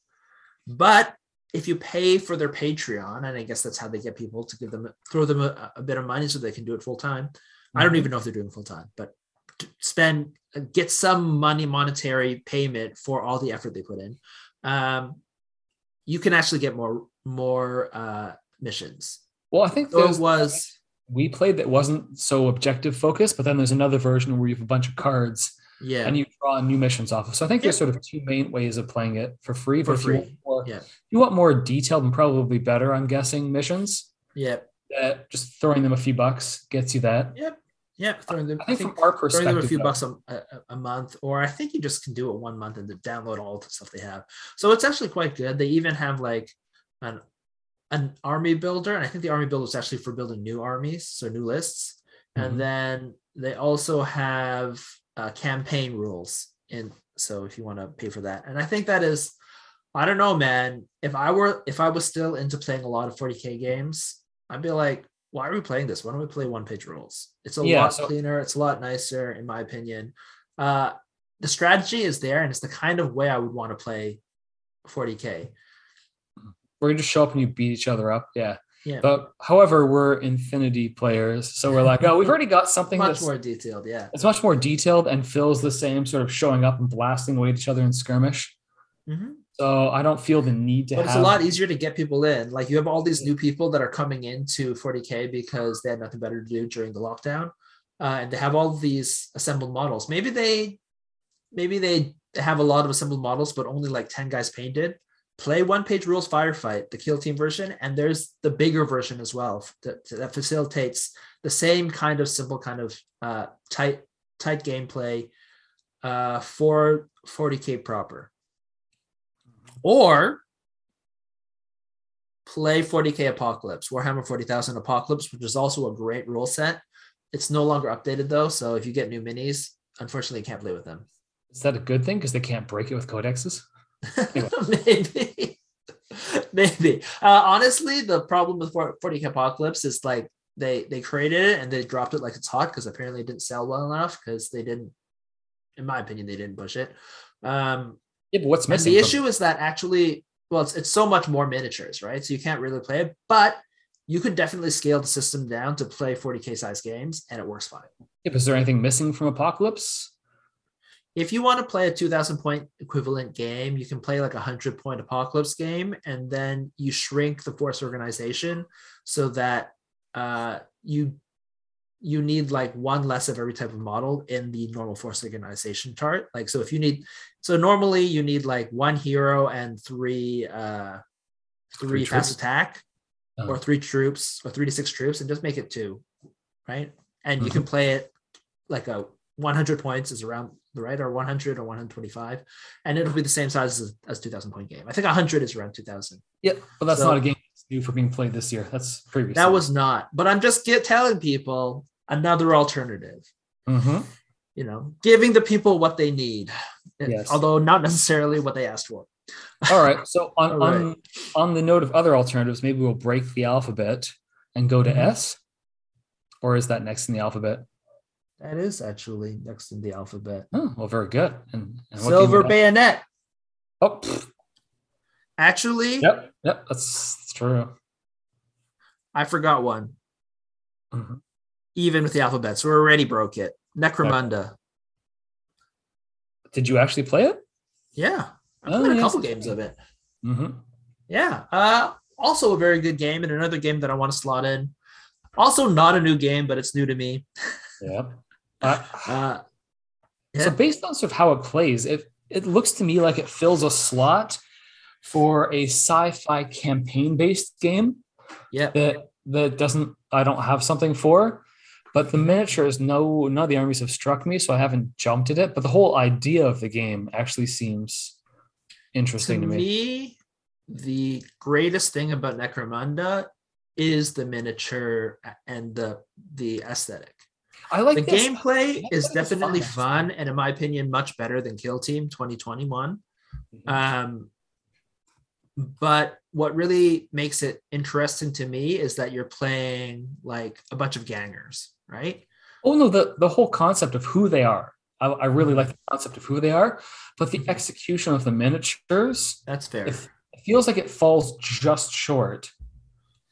but if you pay for their Patreon, and I guess that's how they get people to give them, throw them a, a bit of money so they can do it full time. I don't even know if they're doing full time, but spend, get some money, monetary payment for all the effort they put in. Um, you can actually get more, more uh, missions. Well, I think so there was, we played that wasn't so objective focused, but then there's another version where you have a bunch of cards yeah. and you draw new missions off of. So I think yeah. there's sort of two main ways of playing it for free. For free. If you want more, yeah. if you want more detailed and probably better, I'm guessing, missions. Yeah. That just throwing them a few bucks gets you that. Yep. Yeah, throwing them, I think, I think from our perspective, throwing them a few though. bucks a, a, a month, or I think you just can do it one month and download all the stuff they have. So it's actually quite good. They even have like an an army builder, and I think the army builder is actually for building new armies, so new lists. Mm-hmm. And then they also have uh, campaign rules, and so if you want to pay for that, and I think that is, I don't know, man. If I were, if I was still into playing a lot of forty K games, I'd be like, why are we playing this? Why don't we play One Page Rules? It's a yeah, lot so- cleaner. It's a lot nicer, in my opinion. Uh, the strategy is there, and it's the kind of way I would want to play forty K. We're going to just show up and you beat each other up. Yeah. yeah. But however, we're Infinity players. So we're like, oh, we've already got something much that's more detailed. Yeah. It's much more detailed and feels the same sort of showing up and blasting away at each other in skirmish. Mm-hmm. So I don't feel the need to but have... It's a lot easier to get people in. Like, you have all these new people that are coming into forty K because they had nothing better to do during the lockdown. Uh, and they have all these assembled models. Maybe they maybe they have a lot of assembled models, but only like ten guys painted. Play One Page Rules Firefight, the Kill Team version, and there's the bigger version as well that, that facilitates the same kind of simple kind of uh, tight, tight gameplay uh, for forty K proper. Or play forty K Apocalypse, Warhammer forty thousand Apocalypse, which is also a great rule set. It's no longer updated, though, so if you get new minis, unfortunately, you can't play with them. Is that a good thing? Because they can't break it with codexes? Anyway. Maybe. Maybe. Uh, honestly, the problem with forty K Apocalypse is, like, they, they created it and they dropped it like it's hot because apparently it didn't sell well enough because they didn't, in my opinion, they didn't push it. Um, Yeah, what's missing? And the issue is that actually, well, it's, it's so much more miniatures, right? So you can't really play it, but you could definitely scale the system down to play forty K size games, and it works fine. Yep. Is there anything missing from Apocalypse? If you want to play a two thousand point equivalent game, you can play like a one hundred point Apocalypse game, and then you shrink the force organization so that uh, you you need like one less of every type of model in the normal force organization chart. Like, so if you need, so normally you need like one hero and three, uh, three, three fast troops. attack oh. or three troops or three to six troops, and just make it two. Right. And mm-hmm. you can play it like a one hundred points is around the right, or one hundred or one hundred twenty-five. And it'll be the same size as, as two thousand point game. I think one hundred is around two thousand. Yep. But that's so, not a game that's new for being played this year. That's previous. That was not, but I'm just get, telling people another alternative, mm-hmm. you know, giving the people what they need, yes. although not necessarily what they asked for. All right. So on, All right. on on the note of other alternatives, maybe we'll break the alphabet and go to mm-hmm. S, or is that next in the alphabet? That is actually next in the alphabet. Oh, well, very good. And, and what Silver Bayonet. Oh, pfft. Actually. Yep. Yep. That's, that's true. I forgot one. Mm-hmm. Even with the alphabets, we already broke it. Necromunda. Did you actually play it? Yeah. I played oh, a yes. couple games of it. Mm-hmm. Yeah. Uh, also a very good game, and another game that I want to slot in. Also not a new game, but it's new to me. Yeah. Uh, uh, yeah. So based on sort of how it plays, it, it looks to me like it fills a slot for a sci-fi campaign-based game. Yeah. That that doesn't I don't have something for. But the miniatures, no, none of the armies have struck me, so I haven't jumped at it. But the whole idea of the game actually seems interesting to me. To me, the greatest thing about Necromunda is the miniature and the the aesthetic. I like the this. gameplay is definitely fun, fun, and in my opinion, much better than Kill Team twenty twenty-one. Mm-hmm. Um, but what really makes it interesting to me is that you're playing like a bunch of gangers. Right? Oh no, the, the whole concept of who they are. I, I really like the concept of who they are, but the execution of the miniatures. That's fair. It, it feels like it falls just short.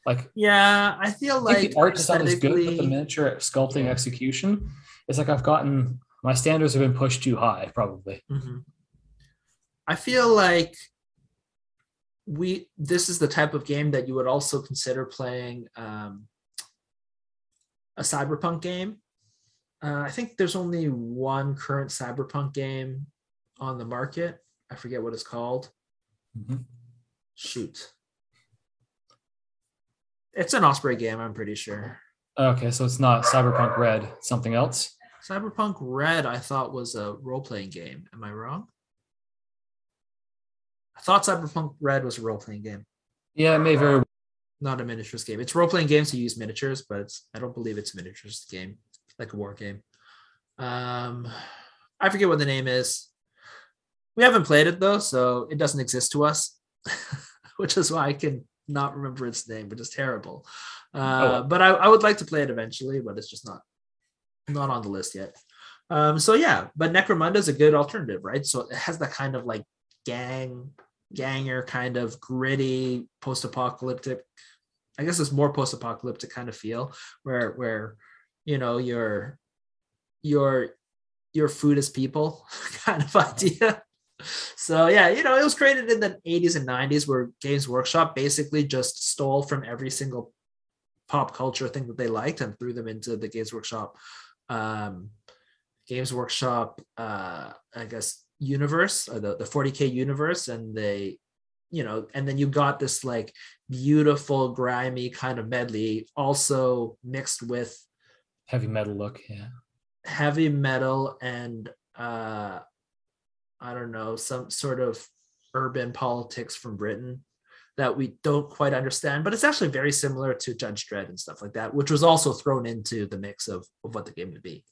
Like yeah, I feel like I think the art design is good, but the miniature sculpting yeah. execution is like I've gotten my standards have been pushed too high, probably. Mm-hmm. I feel like we this is the type of game that you would also consider playing. Um, a cyberpunk game. Uh, I think there's only one current cyberpunk game on the market. I forget what it's called. Mm-hmm. Shoot. It's an Osprey game, I'm pretty sure. Okay, so it's not Cyberpunk Red, something else? Cyberpunk Red, I thought, was a role-playing game. Am I wrong? I thought Cyberpunk Red was a role-playing game. Yeah, it may very well. Not a miniatures game. It's role-playing games to use miniatures, but it's, I don't believe it's a miniatures game, like a war game. Um, I forget what the name is. We haven't played it, though, so it doesn't exist to us, which is why I can not remember its name, which is terrible. Uh, oh, well. But I, I would like to play it eventually, but it's just not, not on the list yet. Um, so, yeah, but Necromunda is a good alternative, right? So it has that kind of, like, gang... ganger kind of gritty post-apocalyptic, I guess it's more post-apocalyptic kind of feel where where you know your your your food is people kind of idea. So yeah, you know, it was created in the eighties and nineties where Games Workshop basically just stole from every single pop culture thing that they liked and threw them into the Games Workshop um Games Workshop uh I guess universe, or the, the forty K universe, and they, you know, and then you got this like beautiful grimy kind of medley also mixed with heavy metal look. Yeah, heavy metal and uh I don't know, some sort of urban politics from Britain that we don't quite understand, but it's actually very similar to Judge Dredd and stuff like that, which was also thrown into the mix of, of what the game would be.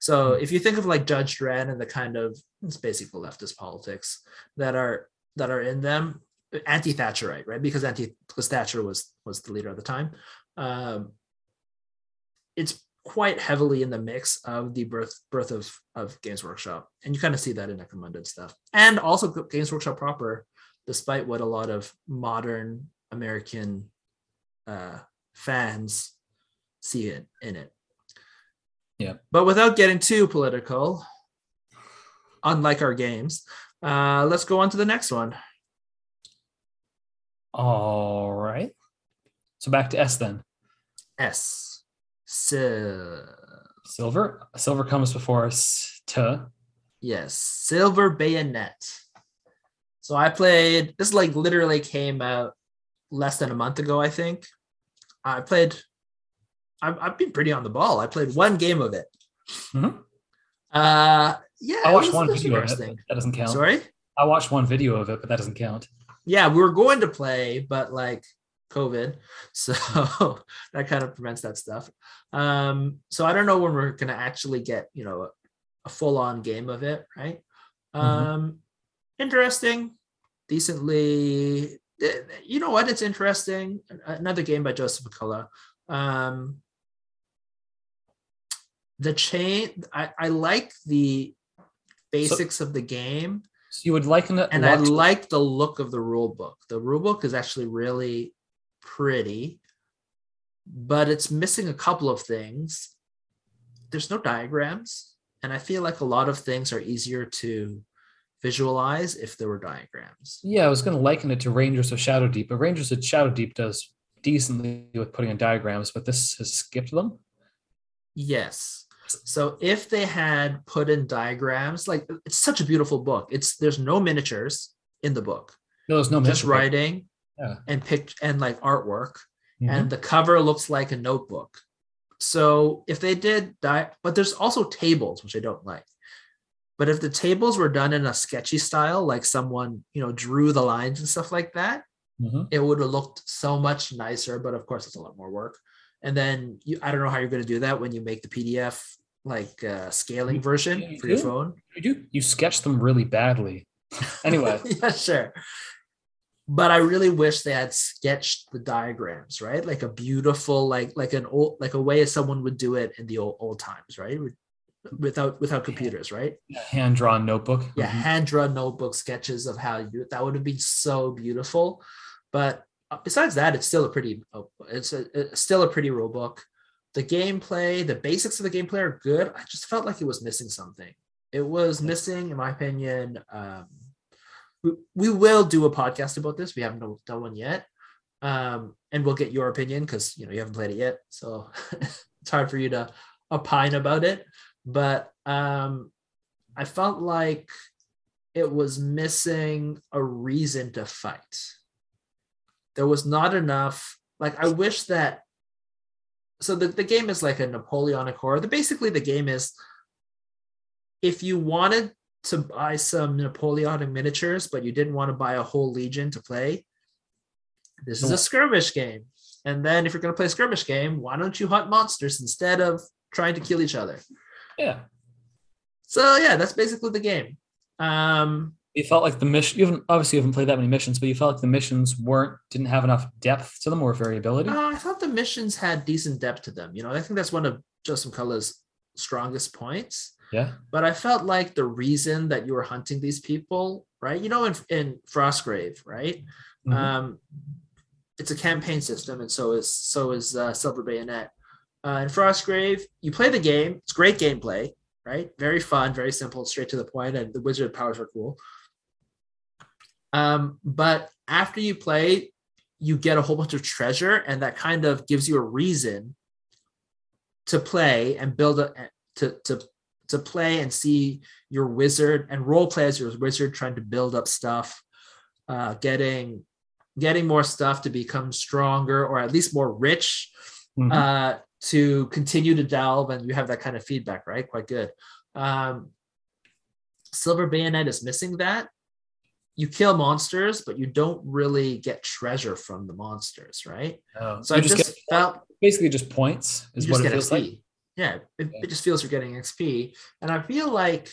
So if you think of like Judge Dredd and the kind of, it's basically leftist politics that are that are in them, anti-Thatcherite, right? Because anti because Thatcher was was the leader at the time. Um, it's quite heavily in the mix of the birth birth of, of Games Workshop, and you kind of see that in Necromunda and stuff, and also Games Workshop proper, despite what a lot of modern American uh, fans see it in it. Yeah, but without getting too political, unlike our games, uh, let's go on to the next one. All right. So back to S then. S. Sil- Silver. Silver comes before us. T. Yes. Silver Bayonet. So I played, this like literally came out less than a month ago, I think. I played... I've been pretty on the ball. I played one game of it. Mm-hmm. Uh, yeah, I watched one video of it. That doesn't count. Sorry? I watched one video of it, but that doesn't count. Yeah, we were going to play, but like COVID. So that kind of prevents that stuff. Um, so I don't know when we're going to actually get, you know, a, a full-on game of it, right? Mm-hmm. Um, interesting, decently. You know what? It's interesting. Another game by Joseph McCullough. Um, the chain, I, I like the basics so, of the game. So you would liken it, and I like the look of the rule book. The rule book is actually really pretty. but it's missing a couple of things. There's no diagrams, and I feel like a lot of things are easier to visualize if there were diagrams. Yeah, I was going to liken it to Rangers of Shadow Deep, but Rangers of Shadow Deep does decently with putting in diagrams, but this has skipped them. Yes. So if they had put in diagrams, like, it's such a beautiful book. It's there's no miniatures in the book. No, there's no miniatures. Just writing yeah. and pic- and like artwork, mm-hmm. and the cover looks like a notebook. So if they did, di- but there's also tables, which I don't like. But if the tables were done in a sketchy style, like someone, you know, drew the lines and stuff like that, mm-hmm. it would have looked so much nicer. But of course, it's a lot more work. And then you, I don't know how you're going to do that when you make the P D F like uh, scaling you, version you for do. your phone. You do. You sketch them really badly. Anyway. Yeah, sure. But I really wish they had sketched the diagrams, right? Like a beautiful, like like an old, like a way someone would do it in the old old times, right? Without without computers, right? Hand drawn notebook. Yeah, mm-hmm. hand drawn notebook sketches of how you. That would have been so beautiful, but. Besides that, it's still a pretty it's, a, it's still a pretty rule book. The gameplay, the basics of the gameplay are good. I just felt like it was missing something. It was missing, in my opinion. Um, we, we will do a podcast about this. We haven't done one yet, um, and we'll get your opinion because you know you haven't played it yet, so it's hard for you to opine about it. But um, I felt like it was missing a reason to fight. There was not enough, like I wish that, so the, the game is like a Napoleonic horror. The, basically the game is, if you wanted to buy some Napoleonic miniatures, but you didn't want to buy a whole Legion to play, this is a skirmish game. And then if you're going to play a skirmish game, why don't you hunt monsters instead of trying to kill each other? Yeah. So yeah, that's basically the game. Um, You felt like the mission, you haven't, obviously you haven't played that many missions, but you felt like the missions weren't, didn't have enough depth to them or variability? No, uh, I thought the missions had decent depth to them. You know, I think that's one of Joseph McCullough's strongest points. Yeah. But I felt like the reason that you were hunting these people, right? You know, in, in Frostgrave, right? Mm-hmm. Um, it's a campaign system, and so is so is uh, Silver Bayonet. Uh, in Frostgrave, you play the game. It's great gameplay, right? Very fun, very simple, straight to the point, and the wizard powers are cool. Um, but after you play, you get a whole bunch of treasure, and that kind of gives you a reason to play and build a, to, to, to play and see your wizard and role play as your wizard, trying to build up stuff, uh, getting, getting more stuff to become stronger or at least more rich, mm-hmm. uh, to continue to delve. And you have that kind of feedback, right? Quite good. Um, Silver Bayonet is missing that. You kill monsters, but you don't really get treasure from the monsters, right? Oh, so I just, just get, felt basically just points is what it feels X P. Like. Yeah, it, yeah, it just feels you're getting X P, and I feel like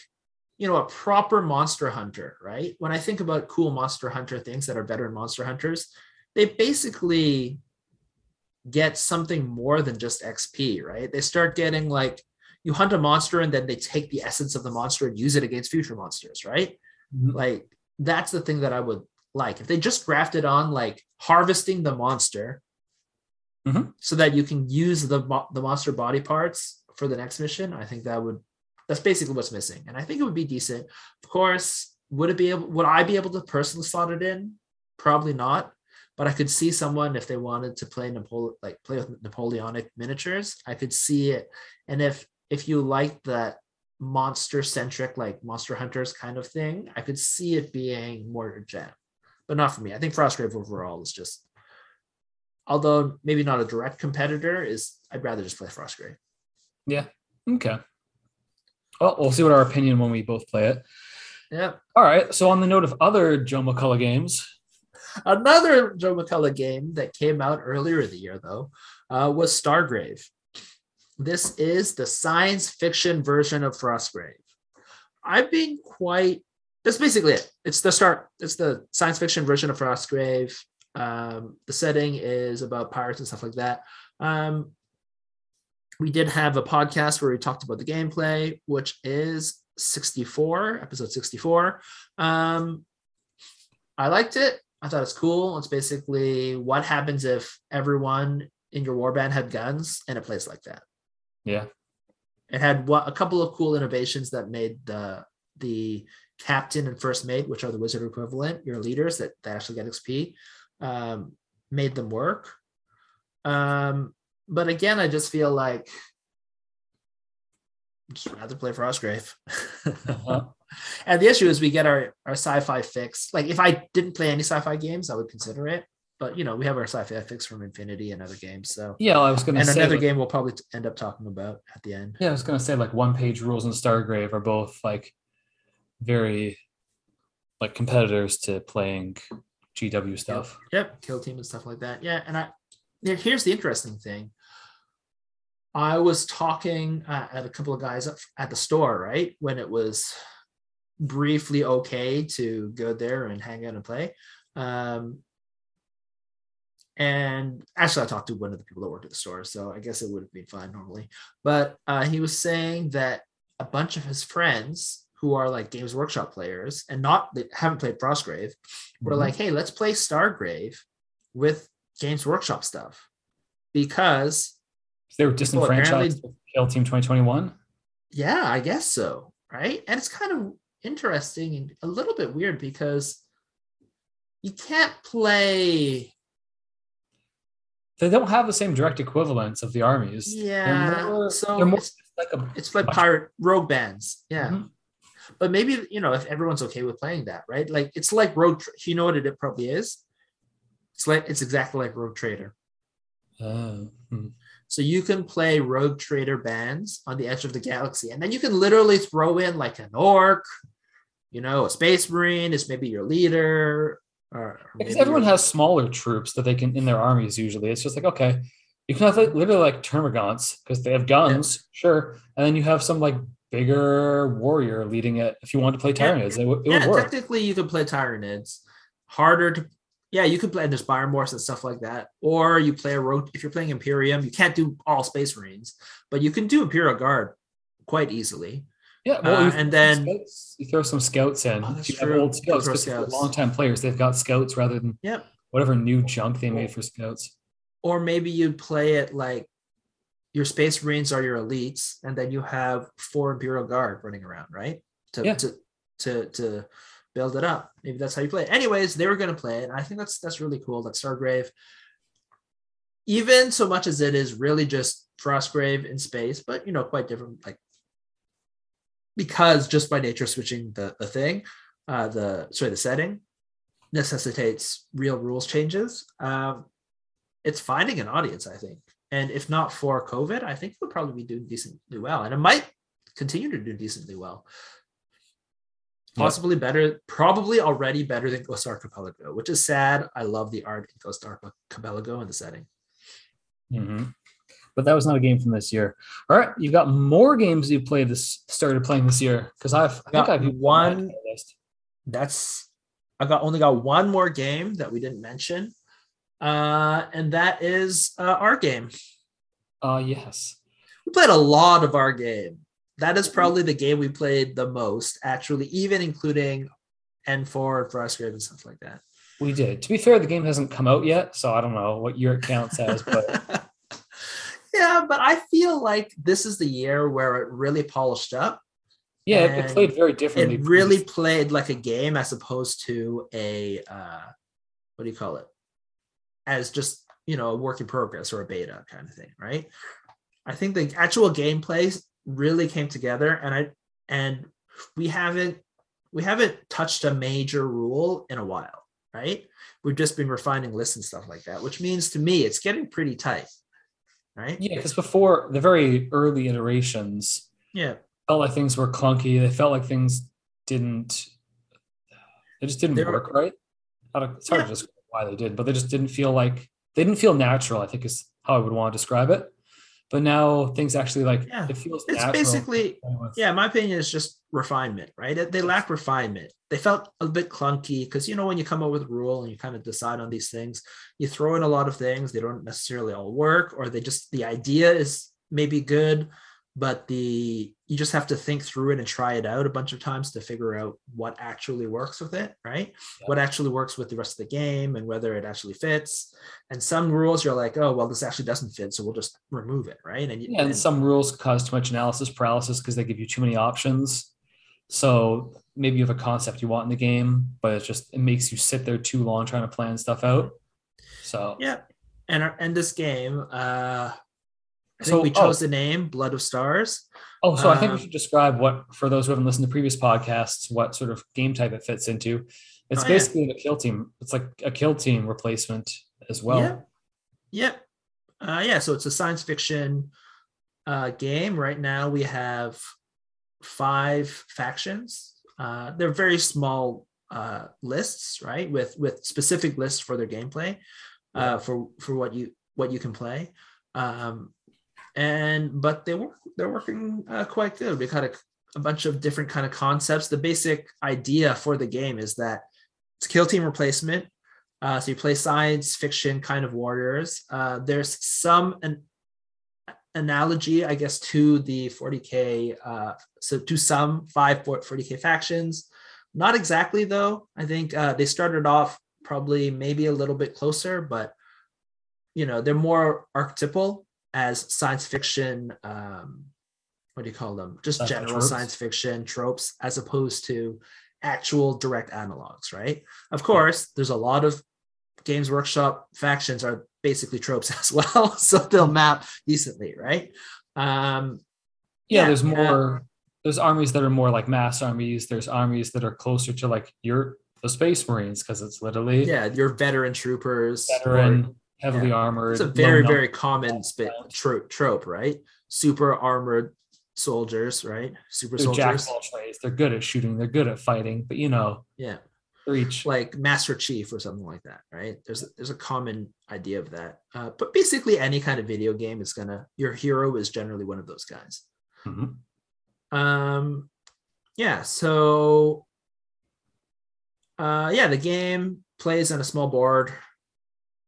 you know a proper monster hunter, right? When I think about cool monster hunter things that are better than monster hunters, they basically get something more than just X P, right? They start getting like you hunt a monster, and then they take the essence of the monster and use it against future monsters, right? Mm-hmm. Like. That's the thing that I would like. If they just grafted on like harvesting the monster mm-hmm. so that you can use the, the monster body parts for the next mission, I think that would, that's basically what's missing. And I think it would be decent. Of course, would it be able, would I be able to personally slot it in? Probably not. But I could see someone, if they wanted to play Napole- like play with Napoleonic miniatures, I could see it. And if, if you like that, monster-centric, like Monster Hunters kind of thing, I could see it being more jam, but not for me. I think Frostgrave overall is just, although maybe not a direct competitor, is I'd rather just play Frostgrave. Yeah. Okay. Well, we'll see what our opinion when we both play it. Yeah. All right. So on the note of other Joe McCullough games, another Joe McCullough game that came out earlier in the year, though, uh, was Stargrave. This is the science fiction version of Frostgrave. I've been quite, that's basically it. It's the start, it's the science fiction version of Frostgrave. Um, the setting is about pirates and stuff like that. Um, we did have a podcast where we talked about the gameplay, which is sixty-four, episode sixty-four. Um, I liked it. I thought it's cool. It's basically what happens if everyone in your warband had guns in a place like that. Yeah. It had a couple of cool innovations that made the the captain and first mate, which are the wizard equivalent, your leaders that, that actually get X P, um, made them work. Um, but again, I just feel like I'd just rather play Frostgrave. Uh-huh. And the issue is we get our, our sci-fi fix. Like if I didn't play any sci-fi games, I would consider it. But, you know, we have our sci-fi fix from Infinity and other games. So yeah, well, I was going to say, and another like, game we'll probably end up talking about at the end. Yeah, I was going to say like One Page Rules and Stargrave are both like very like competitors to playing G W stuff. Yep, yep. Kill Team and stuff like that. Yeah, and I here's the interesting thing. I was talking uh, at a couple of guys at the store, right, when it was briefly okay to go there and hang out and play. Um, And actually, I talked to one of the people that worked at the store, so I guess it would have been fine normally. But uh, he was saying that a bunch of his friends who are like Games Workshop players and not they haven't played Frostgrave were mm-hmm. like, hey, let's play Stargrave with Games Workshop stuff because they were disenfranchised with Kill Team twenty twenty-one. Yeah, I guess so. Right. And it's kind of interesting and a little bit weird because you can't play. They don't have the same direct equivalents of the armies. Yeah, they're more, so they're more it's, like a it's like pirate rogue bands. Yeah, mm-hmm. But maybe you know if everyone's okay with playing that, right? Like it's like Rogue. Tra- you know what it, it probably is. It's like it's exactly like Rogue Trader. Oh. Hmm. So you can play Rogue Trader bands on the edge of the galaxy, and then you can literally throw in like an orc, you know, a space marine is maybe your leader. Or because everyone has smaller troops that they can in their armies usually. It's just like, okay, you can have like literally like termagants because they have guns, yeah. Sure. And then you have some like bigger warrior leading it. If you want to play Tyranids, yeah. it, it yeah, would work. Technically, you could play Tyranids. Harder to, yeah, you could play, and there's Byromorphs and stuff like that. Or you play a road, if you're playing Imperium, you can't do all Space Marines, but you can do Imperial Guard quite easily. Yeah, well, uh, and then scouts, you throw some scouts in. Oh, you have old scouts because they're long-time players. They've got scouts rather than yep. whatever new junk they made for scouts. Or maybe you play it like your Space Marines are your elites, and then you have four Imperial Guard running around, right? To yeah. to, to to build it up. Maybe that's how you play it. Anyways, they were going to play it, and I think that's that's really cool. That Stargrave, even so much as it is really just Frostgrave in space, but you know, quite different, like. Because just by nature switching the, the thing, uh, the sorry, the setting necessitates real rules changes. Um, it's finding an audience, I think. And if not for COVID, I think it'll probably be doing decently well. And it might continue to do decently well. Possibly yeah. better, probably already better than Ghost Archipelago, which is sad. I love the art in Ghost Archipelago and the setting. Mm-hmm. But that was not a game from this year. All right, you've got more games you played this started playing this year because I've I got think I've one. List. That's I got only got one more game that we didn't mention, uh, and that is uh, our game. Uh yes, we played a lot of our game. That is probably the game we played the most, actually, even including N four and Frostgrave and stuff like that. We did. To be fair, the game hasn't come out yet, so I don't know what year it counts as, but. Yeah, but I feel like this is the year where it really polished up. Yeah, it played very differently. It really played like a game as opposed to a, uh, what do you call it? As just, you know, a work in progress or a beta kind of thing, right? I think the actual gameplay really came together, and I and we haven't we haven't touched a major rule in a while, right? We've just been refining lists and stuff like that, which means to me it's getting pretty tight. Right? Yeah, because before the very early iterations, yeah, felt like things were clunky. They felt like things didn't, they just didn't they work were, right. It's hard yeah. to describe why they did, but they just didn't feel like they didn't feel natural. I think is how I would want to describe it. But now things actually like yeah. it feels. It's natural basically yeah. My opinion is just refinement, right? They lack refinement. They felt a bit clunky because you know when you come up with a rule and you kind of decide on these things, you throw in a lot of things. They don't necessarily all work, or they just the idea is maybe good, but the you just have to think through it and try it out a bunch of times to figure out what actually works with it, right? Yeah. What actually works with the rest of the game and whether it actually fits. And some rules you're like, oh, well, this actually doesn't fit, so we'll just remove it, right? And, yeah, and, and some rules cause too much analysis paralysis because they give you too many options. So maybe you have a concept you want in the game, but it's just, it makes you sit there too long trying to plan stuff out. So yeah. And our, and this game, uh, I think so, we chose oh, the name Blood of Stars. Oh, so um, I think we should describe what, for those who haven't listened to previous podcasts, what sort of game type it fits into. It's oh, basically yeah. a kill team. It's like a kill team replacement as well. Yeah. Yeah. Uh, yeah. So it's a science fiction uh, game. Right now we have five factions. Uh, they're very small uh, lists, right? With, with specific lists for their gameplay, uh, for, for what you, what you can play. Um, And but they work, they're working uh, quite good. We've had a, a bunch of different kind of concepts. The basic idea for the game is that it's kill team replacement. Uh, so you play science fiction kind of warriors. Uh, there's some an analogy, I guess, to the forty K. Uh, so to some five forty K factions, not exactly though. I think uh, they started off probably maybe a little bit closer, but you know they're more archetypal as science fiction, um, what do you call them? Just uh, general tropes. Science fiction tropes, as opposed to actual direct analogs, right? Of course, there's a lot of Games Workshop factions are basically tropes as well, so they'll map decently, right? Um, yeah, yeah, there's more, uh, there's armies that are more like mass armies. There's armies that are closer to like your, the Space Marines, because it's literally- Yeah, your veteran troopers. Veteran. Or, heavily yeah. armored. It's a very, very common spit, trope, trope, right? Super armored soldiers, right? Super they're soldiers. Jack of all trades. They're good at shooting. They're good at fighting. But you know, yeah, they're each like Master Chief or something like that, right? There's a, there's a common idea of that. Uh, but basically, any kind of video game is gonna your hero is generally one of those guys. Mm-hmm. Um, yeah. So, uh, yeah, the game plays on a small board.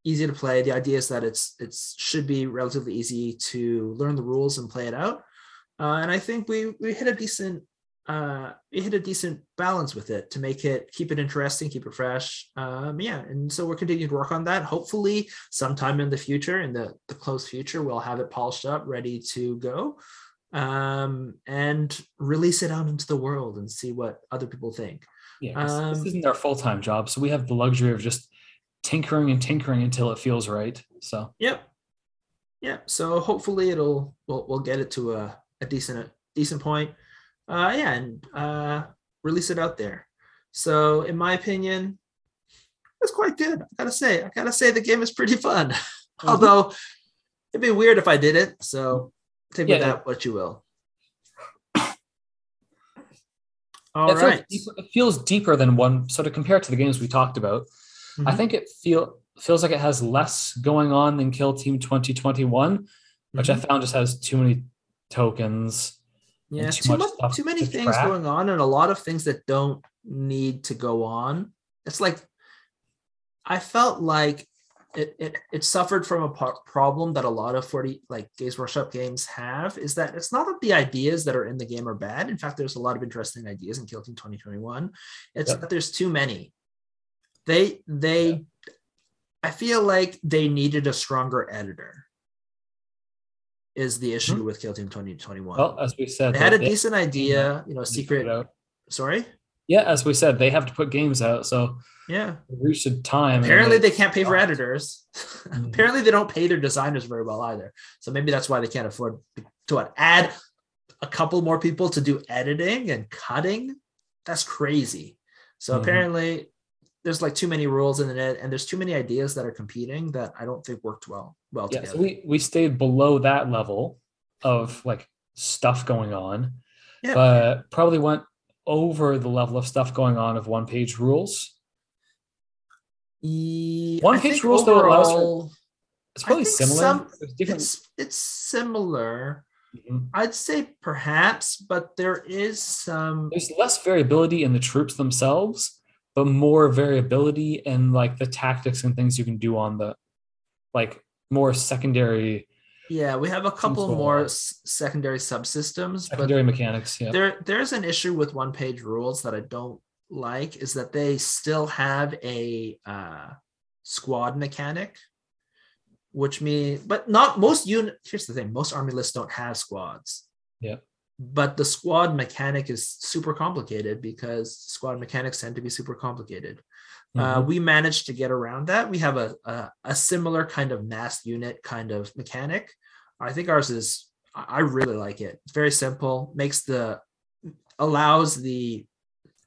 Easy to play. The idea is that it's it's should be relatively easy to learn the rules and play it out, uh, and I think we we hit a decent uh, we hit a decent balance with it to make it keep it interesting, keep it fresh. Um, yeah, and so we're continuing to work on that. Hopefully, sometime in the future, in the the close future, we'll have it polished up, ready to go, um, and release it out into the world and see what other people think. Yeah, um, this isn't our full time job, so we have the luxury of just tinkering and tinkering until it feels right. So yep, yeah. So hopefully it'll we'll we'll get it to a, a decent a decent point. Uh, yeah, and uh, release it out there. So in my opinion, it's quite good. I gotta say, I gotta say the game is pretty fun. Mm-hmm. Although it'd be weird if I did it. So take yeah, with that yeah. what you will. All it right. Feels deeper, it feels deeper than one. So to compare it to the games we talked about. Mm-hmm. I think it feel feels like it has less going on than Kill Team twenty twenty-one, mm-hmm. which I found just has too many tokens. Yeah, too, too much, much too many to things track. going on, and a lot of things that don't need to go on. It's like I felt like it it it suffered from a problem that a lot of forty like Games Workshop games have, is that it's not that the ideas that are in the game are bad. In fact, there's a lot of interesting ideas in Kill Team twenty twenty-one. It's yep. that there's too many. They, they, yeah. I feel like they needed a stronger editor is the issue mm-hmm. with Kill Team twenty twenty-one. Well, as we said, they had a they, decent idea, you know, secret. Sorry. Yeah. As we said, they have to put games out. So yeah, we reached a time. Apparently they, they can't pay for editors. Mm-hmm. Apparently they don't pay their designers very well either. So maybe that's why they can't afford to what, add a couple more people to do editing and cutting. That's crazy. So mm-hmm. apparently there's like too many rules in the net, and there's too many ideas that are competing that I don't think worked well, well yeah, together. So we, we stayed below that level of like stuff going on, yeah. but probably went over the level of stuff going on of One Page Rules. Yeah, one I page rules overall, though allows for, it's probably similar. Some, it's, it's similar. Mm-hmm. I'd say perhaps, but there is some, there's less variability in the troops themselves, but more variability and like the tactics and things you can do on the, like more secondary Yeah, we have a couple more secondary subsystems. Secondary but mechanics, yeah. There, there's an issue with One Page Rules that I don't like, is that they still have a uh, squad mechanic, which means, but not most unit. Here's the thing, most army lists don't have squads. Yeah. But the squad mechanic is super complicated because squad mechanics tend to be super complicated. Mm-hmm. Uh, we managed to get around that. We have a, a a similar kind of mass unit kind of mechanic. I think ours is, I really like it. It's very simple, makes the, allows the,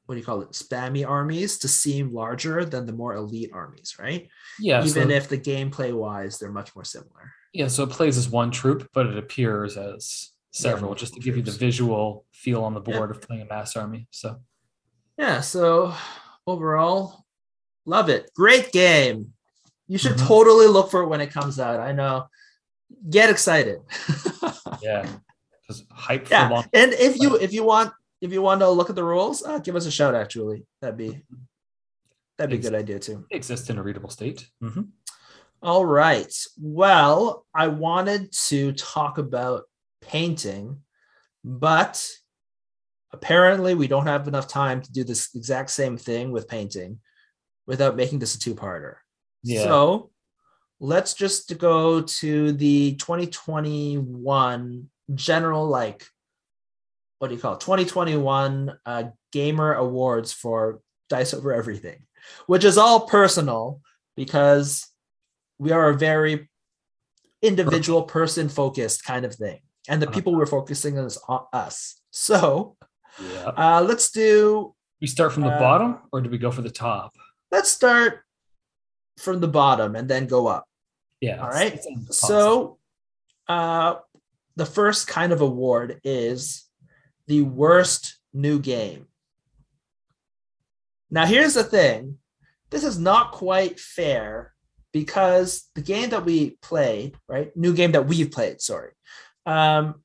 what do you call it, spammy armies to seem larger than the more elite armies, right? Yeah. Even so, if the gameplay wise, they're much more similar. Yeah, so it plays as one troop, but it appears as several, yeah, just to troops. Give you the visual feel on the board, yeah, of playing a mass army. So yeah, so overall, love it. Great game. You should mm-hmm. totally look for it when it comes out. I know. Get excited. Yeah. Just hype for yeah. long. And if you if you want if you want to look at the rules, uh, give us a shout, actually. That'd be that'd be a good idea too. It exists in a readable state. Mm-hmm. All right. Well, I wanted to talk about painting, but apparently we don't have enough time to do this exact same thing with painting without making this a two-parter. Yeah. So let's just go to the twenty twenty-one general, like, what do you call it? twenty twenty-one uh, Gamer Awards for Dice Over Everything, which is all personal because we are a very individual person focused kind of thing. And the people we're focusing on is us. So yeah. uh, let's do... We start from the uh, bottom, or do we go for the top? Let's start from the bottom and then go up. Yeah. All right. So uh, the first kind of award is the worst new game. Now, here's the thing. This is not quite fair because the game that we played, right? New game that we've played, sorry. Um,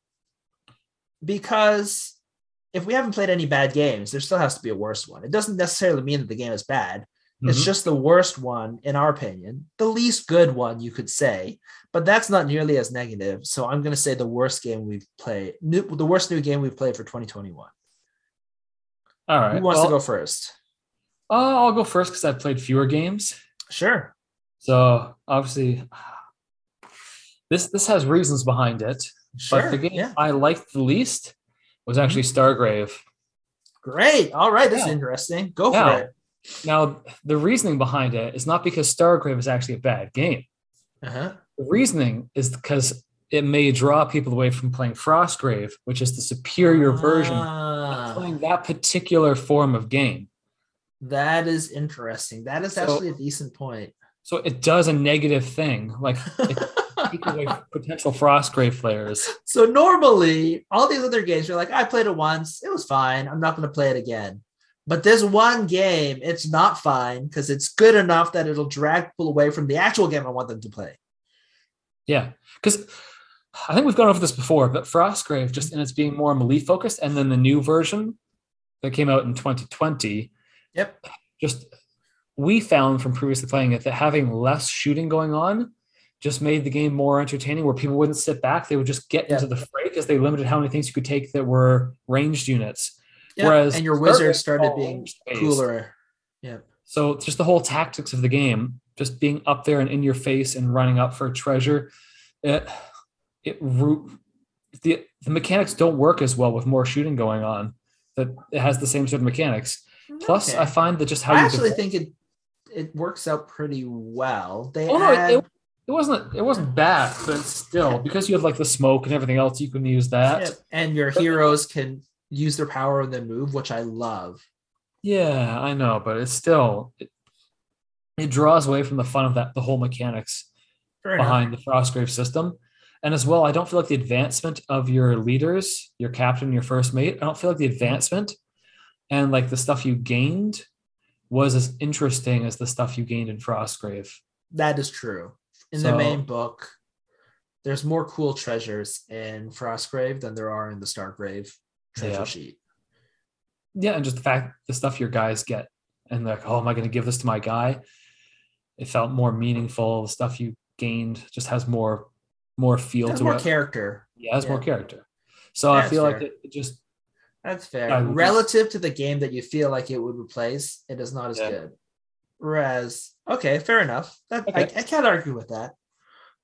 because if we haven't played any bad games, there still has to be a worse one. It doesn't necessarily mean that the game is bad. It's mm-hmm. just the worst one, in our opinion, the least good one, you could say, but that's not nearly as negative. So I'm going to say the worst game we've played, new, the worst new game we've played for twenty twenty-one. All right. Who wants well, to go first? Uh, I'll go first because I played fewer games. Sure. So obviously, this this has reasons behind it. Sure. But the game yeah. I liked the least was actually mm-hmm. Stargrave. Great. All right. This yeah. is interesting. Go yeah. for it. Now, the reasoning behind it is not because Stargrave is actually a bad game. Uh-huh. The reasoning is because it may draw people away from playing Frostgrave, which is the superior ah. version of playing that particular form of game. That is interesting. That is so, actually a decent point. So it does a negative thing. Like, it takes away potential Frostgrave players. So normally, all these other games, you're like, I played it once. It was fine. I'm not going to play it again. But this one game, it's not fine because it's good enough that it'll drag people away from the actual game I want them to play. Yeah, because I think we've gone over this before, but Frostgrave, just in its being more melee focused, and then the new version that came out in twenty twenty. Yep. Just we found from previously playing it that having less shooting going on just made the game more entertaining, where people wouldn't sit back. They would just get yeah. into the fray because they limited how many things you could take that were ranged units. Yeah, whereas and your wizard started being cooler. Yeah. So just the whole tactics of the game, just being up there and in your face and running up for treasure, it it the the mechanics don't work as well with more shooting going on. That it has the same sort of mechanics. Okay. Plus, I find that just how I you actually think it it works out pretty well. They oh had... no, it, it wasn't it wasn't bad, but still yeah. because you have like the smoke and everything else, you can use that, yeah. and your but heroes can. Use their power and then move, which I love. Yeah, I know, but it's still it, it draws away from the fun of that the whole mechanics Fair behind enough. The Frostgrave system. And as well, I don't feel like the advancement of your leaders, your captain, your first mate, I don't feel like the advancement and like the stuff you gained was as interesting as the stuff you gained in Frostgrave. That is true. In so, the main book, there's more cool treasures in Frostgrave than there are in the Stargrave. Treasure yeah. sheet. Yeah, and just the fact the stuff your guys get and like, oh, am I going to give this to my guy? It felt more meaningful. The stuff you gained just has more more feel it to more it. Character. Yeah, it has yeah. more character. So that's I feel fair. like it just. That's fair. I, Relative to the game that you feel like it would replace, it is not as yeah. good. Whereas, okay, fair enough. That, okay. I, I can't argue with that.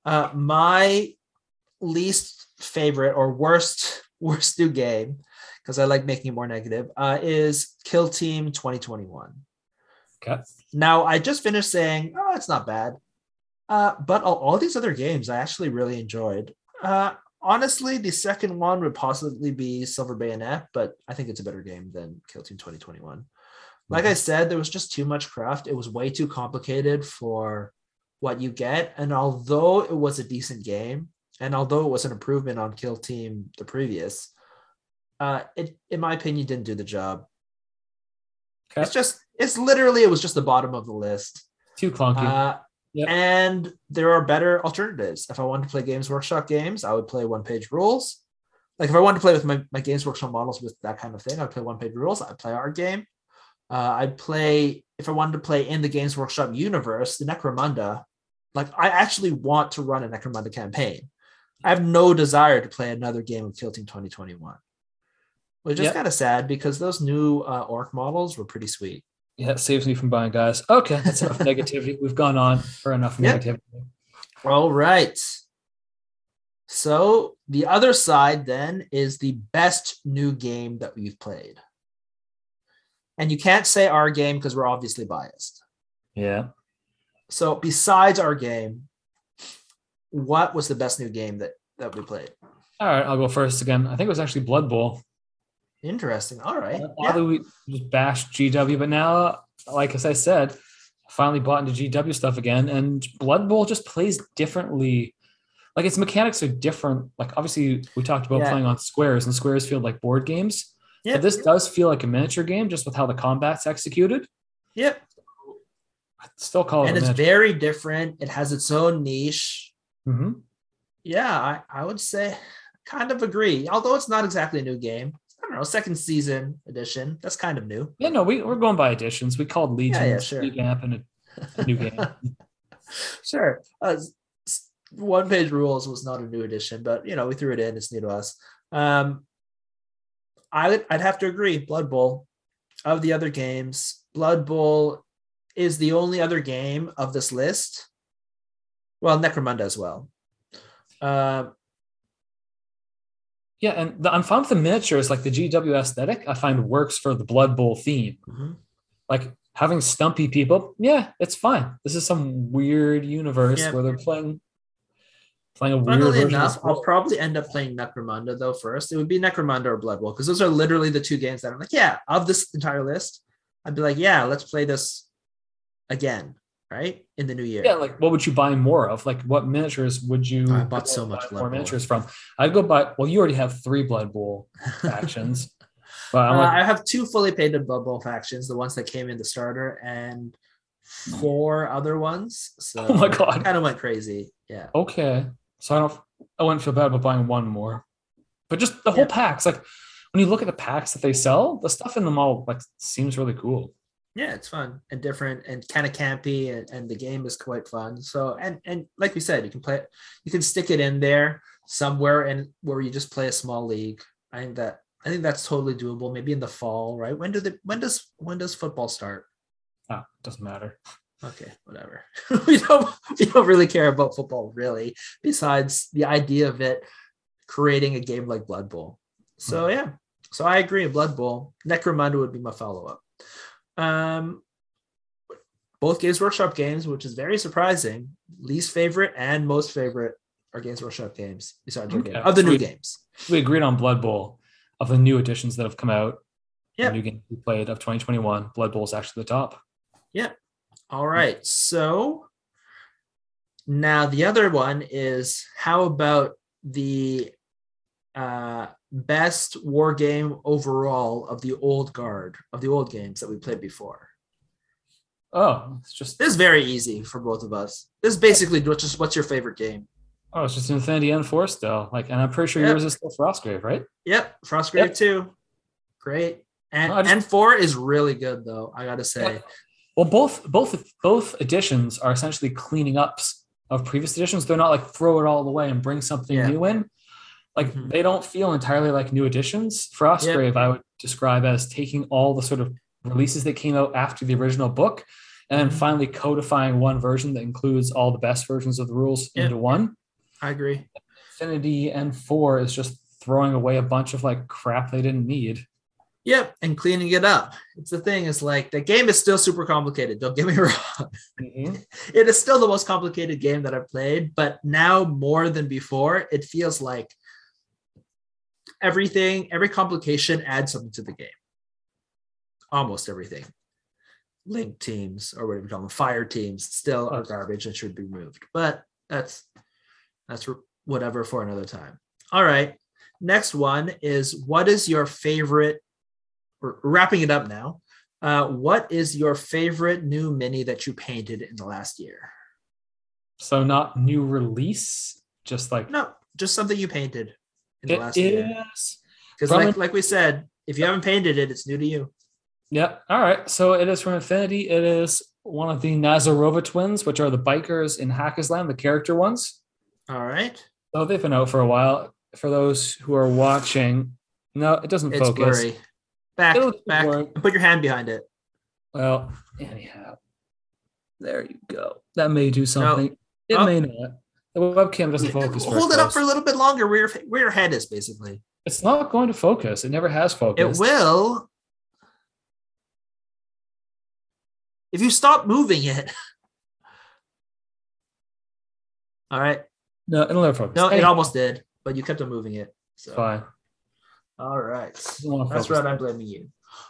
Uh, my least favorite or worst worst new game, because I like making it more negative, uh, is Kill Team twenty twenty-one. Okay. Now, I just finished saying, oh, it's not bad. Uh, but all, all these other games I actually really enjoyed. Uh, honestly, the second one would possibly be Silver Bayonet, but I think it's a better game than Kill Team twenty twenty-one. Like I said, there was just too much craft. It was way too complicated for what you get. And although it was a decent game, and although it was an improvement on Kill Team the previous, uh, it, in my opinion, didn't do the job. Okay. It's just, it's literally, it was just the bottom of the list. Too clunky. Uh, yep. And there are better alternatives. If I wanted to play Games Workshop games, I would play One Page Rules. Like if I wanted to play with my, my Games Workshop models with that kind of thing, I'd play One Page Rules. I'd play our game. Uh, I'd play, if I wanted to play in the Games Workshop universe, the Necromunda. Like, I actually want to run a Necromunda campaign. I have no desire to play another game of Kill Team twenty twenty-one. Which is yep. kind of sad, because those new uh, orc models were pretty sweet. Yeah, it saves me from buying, guys. Okay, that's enough negativity. We've gone on for enough yep. negativity. All right. So the other side, then, is the best new game that we've played. And you can't say our game because we're obviously biased. Yeah. So besides our game, what was the best new game that, that we played? All right, I'll go first again. I think it was actually Blood Bowl. Interesting. All right. Although yeah. we just bashed G W, but now, like as I said, I finally bought into G W stuff again, and Blood Bowl just plays differently. Like, its mechanics are different. Like, obviously, we talked about yeah. playing on squares, and squares feel like board games. Yep. But this does feel like a miniature game, just with how the combat's executed. Yep. I still call it and a it's miniature. Very different. It has its own niche. Mm-hmm. Yeah, I, I would say kind of agree. Although it's not exactly a new game. I don't know, second season edition. That's kind of new. Yeah, no, we, we're going by editions. We called Legion. Yeah, yeah, sure. And a, a new game. Sure. Uh, One Page Rules was not a new edition, but, you know, we threw it in. It's new to us. Um I would, I'd have to agree. Blood Bowl, of the other games, Blood Bowl is the only other game of this list. Well, Necromunda as well. Uh, yeah, and the, I'm fond of the miniatures, like the G W aesthetic, I find works for the Blood Bowl theme. Mm-hmm. Like having stumpy people, yeah, it's fine. This is some weird universe yeah. where they're playing... Funnily enough, I'll probably end up playing Necromunda though first. It would be Necromunda or Blood Bowl, because those are literally the two games that I'm like, yeah, of this entire list, I'd be like, yeah, let's play this again, right? In the new year. Yeah, like what would you buy more of? Like what miniatures would you oh, I bought so much Blood more Bowl. Miniatures from? I'd go buy, well, you already have three Blood Bowl factions. But I'm like, uh, I have two fully painted Blood Bowl factions, the ones that came in the starter and four other ones. So oh my God. I kind of went crazy. Yeah. Okay. So I don't, I wouldn't feel bad about buying one more, but just the whole yeah. packs. Like when you look at the packs that they sell, the stuff in them all like seems really cool. Yeah, it's fun and different and kind of campy, and, and the game is quite fun. So and and like we said, you can play it, you can stick it in there somewhere and where you just play a small league. I think that I think that's totally doable. Maybe in the fall, right? When do the when does when does football start? Ah, oh, doesn't matter. Okay, whatever. we don't we don't really care about football, really, besides the idea of it creating a game like Blood Bowl. So mm-hmm. yeah, so I agree. Blood Bowl, Necromunda would be my follow-up. Um, both Games Workshop games, which is very surprising. Least favorite and most favorite are Games Workshop games. Besides okay. game. of the so new we, games, we agreed on Blood Bowl of the new editions that have come out. Yeah, new games we played of twenty twenty-one. Blood Bowl is actually the top. Yeah. All right, so now the other one is, how about the uh, best war game overall of the old guard, of the old games that we played before? Oh, it's just... This is very easy for both of us. This is basically just what's your favorite game. Oh, it's just Infinity and Force though. Like, and I'm pretty sure yep. yours is still Frostgrave, right? Yep, Frostgrave yep. too. Great. And, no, just... and four is really good though, I got to say. Well, both both both editions are essentially cleaning ups of previous editions. They're not like throw it all away and bring something yeah. new in. Like mm-hmm. they don't feel entirely like new editions. Frostgrave, yeah. I would describe as taking all the sort of releases that came out after the original book and mm-hmm. finally codifying one version that includes all the best versions of the rules yeah. into one. I agree. Infinity and four is just throwing away a bunch of like crap they didn't need. Yep, and cleaning it up. It's the thing is like the game is still super complicated. Don't get me wrong. Mm-hmm. It is still the most complicated game that I've played, but now more than before, it feels like everything, every complication adds something to the game. Almost everything. Link teams or whatever you call them, fire teams still are garbage and should be removed. But that's that's whatever for another time. All right. Next one is what is your favorite? We're wrapping it up now. Uh, what is your favorite new mini that you painted in the last year? So not new release, just like... No, just something you painted in the last is... year. Because like, like we said, if you haven't painted it, it's new to you. Yep. All right. So it is from Infinity. It is one of the Nazarova twins, which are the bikers in Hackislam, the character ones. All right. So they've been out for a while. For those who are watching, no, it doesn't it's focus. Blurry. Back, back, and put your hand behind it. Well, anyhow, there you go. That may do something. No. It oh. may not. The webcam doesn't focus. Hold it up for a little bit longer where your, where your head is, basically. It's not going to focus. It never has focused. It will. If you stop moving it. All right. No, it'll never focus. No, hey. It almost did, but you kept on moving it. So. Fine. All right. That's right. I'm blaming you.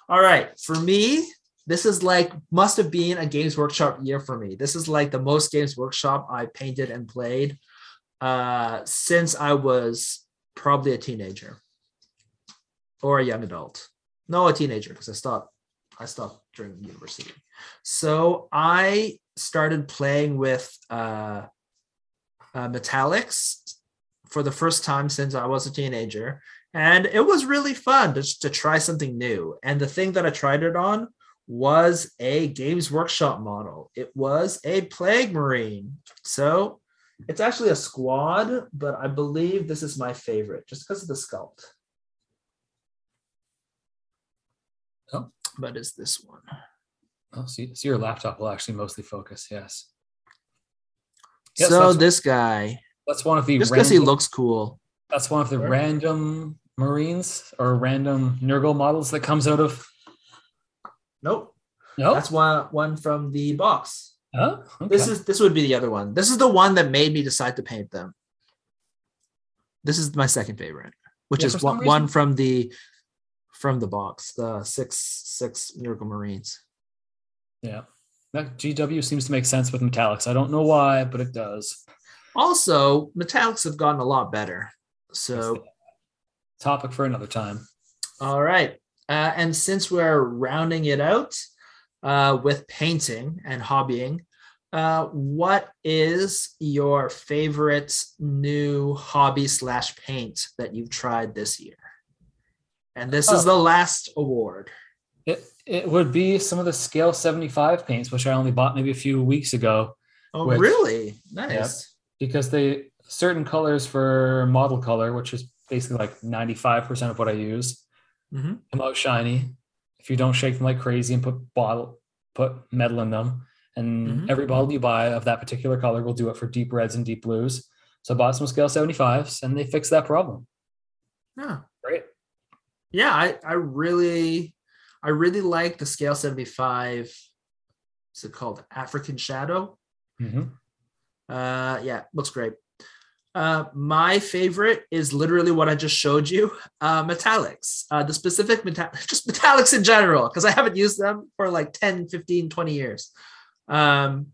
All right. For me, this is like, must have been a Games Workshop year for me. This is like the most Games Workshop I painted and played uh, since I was probably a teenager or a young adult. No, a teenager because I stopped. I stopped during university. So I started playing with uh, uh, Metallics for the first time since I was a teenager. And it was really fun just to try something new. And the thing that I tried it on was a Games Workshop model. It was a Plague Marine. So it's actually a squad, but I believe this is my favorite just because of the sculpt. Oh, but it's this one. Oh, so, you, so your laptop will actually mostly focus, yes. yes so this one, guy. That's one of the just because random- he looks cool. That's one of the random Marines or random Nurgle models that comes out of. Nope. Nope. That's one one from the box. Oh. Okay. This is this would be the other one. This is the one that made me decide to paint them. This is my second favorite, which yeah, is one, one from the from the box, the six six Nurgle Marines. Yeah. That G W seems to make sense with Metallics. I don't know why, but it does. Also, Metallics have gotten a lot better. So topic for another time. All right. Uh, and since we're rounding it out uh, with painting and hobbying, uh, what is your favorite new hobby slash paint that you've tried this year? And this oh. is the last award. It it would be some of the Scale seventy-five paints, which I only bought maybe a few weeks ago. Oh, which, really? Nice. Yeah, because they... certain colors for model color, which is basically like ninety-five percent of what I use, mm-hmm. come out shiny. If you don't shake them like crazy and put bottle, put metal in them, and mm-hmm. every bottle you buy of that particular color will do it for deep reds and deep blues. So I bought some Scale seventy-fives and they fixed that problem. Yeah. Great. Yeah, I, I really, I really like the Scale seventy-five. Is it called African Shadow? Mm-hmm. Uh, yeah, looks great. Uh, my favorite is literally what I just showed you, uh, Metallics, uh, the specific Metallics, just Metallics in general, because I haven't used them for like ten, fifteen, twenty years. Um,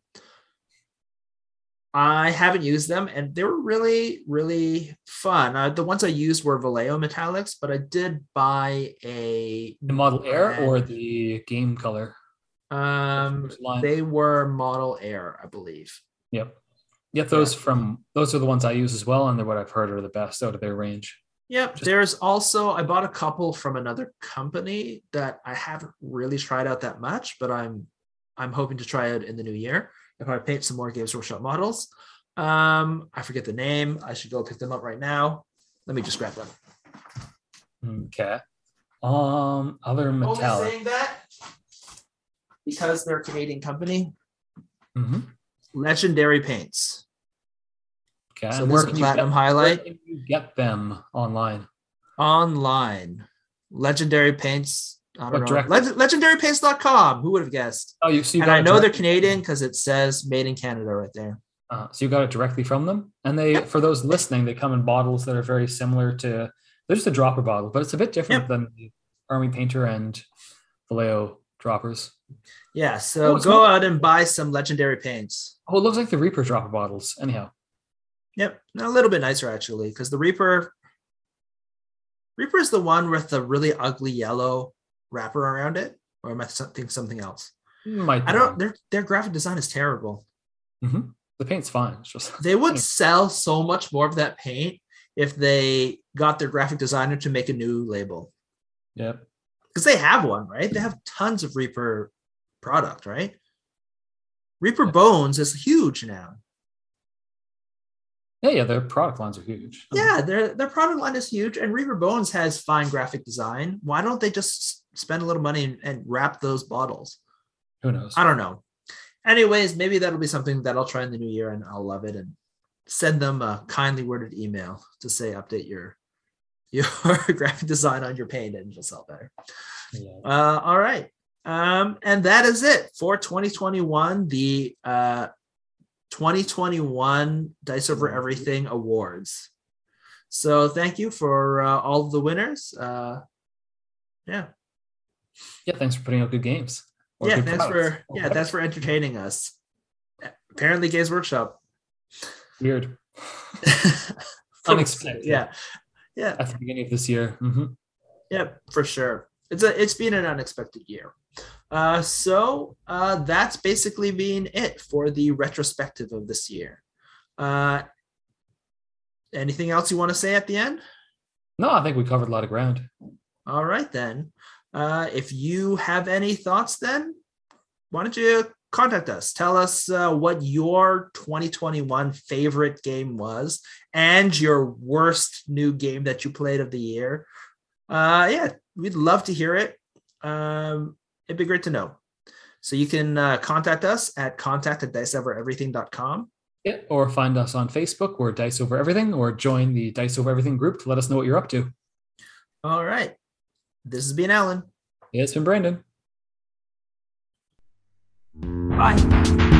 I haven't used them and they were really, really fun. Uh, the ones I used were Vallejo Metallics, but I did buy a... The Model Air and, or the game color? Um, they were Model Air, I believe. Yep. Yep, those yeah. from those are the ones I use as well, and they're what I've heard are the best out of their range. Yep. Just- There's also I bought a couple from another company that I haven't really tried out that much, but I'm I'm hoping to try out in the new year if I paint some more Games Workshop models. Um, I forget the name. I should go pick them up right now. Let me just grab them. Okay. Um, other metallic. I'm only saying that because they're a Canadian company. Mm-hmm. Legendary Paints. Okay. So where can Platinum you get, highlight. Where can you get them online? Online. Legendary Paints. I don't know. Leg- legendary paints dot com. Who would have guessed? Oh, you see. And I know they're Canadian because it says made in Canada right there. Uh, so you got it directly from them. And they, yep. for those listening, they come in bottles that are very similar to, they're just a dropper bottle, but it's a bit different yep. than the Army Painter and Vallejo droppers. Yeah, so oh, go not- out and buy some Legendary Paints. Oh, it looks like the Reaper dropper bottles. Anyhow. Yep, a little bit nicer, actually, because the Reaper, Reaper is the one with the really ugly yellow wrapper around it, or am I thinking something else? Might I don't, their, their graphic design is terrible. Mm-hmm. The paint's fine. It's just they would sell so much more of that paint if they got their graphic designer to make a new label. Yep. Because they have one, right? They have tons of Reaper product, right? Reaper yep. Bones is huge now. Yeah, yeah, their product lines are huge. Yeah, their their product line is huge, and Reaper Bones has fine graphic design. Why don't they just spend a little money and, and wrap those bottles? Who knows? I don't know. Anyways, maybe that'll be something that I'll try in the new year, and I'll love it. And send them a kindly worded email to say update your your graphic design on your paint, and it'll sell better. Yeah. Uh, all right, um, and that is it for twenty twenty-one. The uh, twenty twenty-one Dice Over Everything Awards. So thank you for uh, all of the winners. Uh, yeah. Yeah. Thanks for putting out good games. Yeah, thanks for yeah, thanks for entertaining us. Apparently, Games Workshop. Weird. Unexpected. Yeah, yeah. At the beginning of this year. Mm-hmm. Yeah, for sure. It's a it's been an unexpected year. Uh, so uh, that's basically been it for the retrospective of this year. Uh, anything else you want to say at the end? No, I think we covered a lot of ground. All right then. Uh, if you have any thoughts, then why don't you contact us? Tell us uh, what your twenty twenty-one favorite game was and your worst new game that you played of the year. Uh, yeah, we'd love to hear it. Um, it'd be great to know. So you can uh, contact us at contact at dice over everything dot com. Yeah, or find us on Facebook or Dice Over Everything, or join the Dice Over Everything group to let us know what you're up to. All right. This has been Alan. Yeah, it's been Brandon. Bye.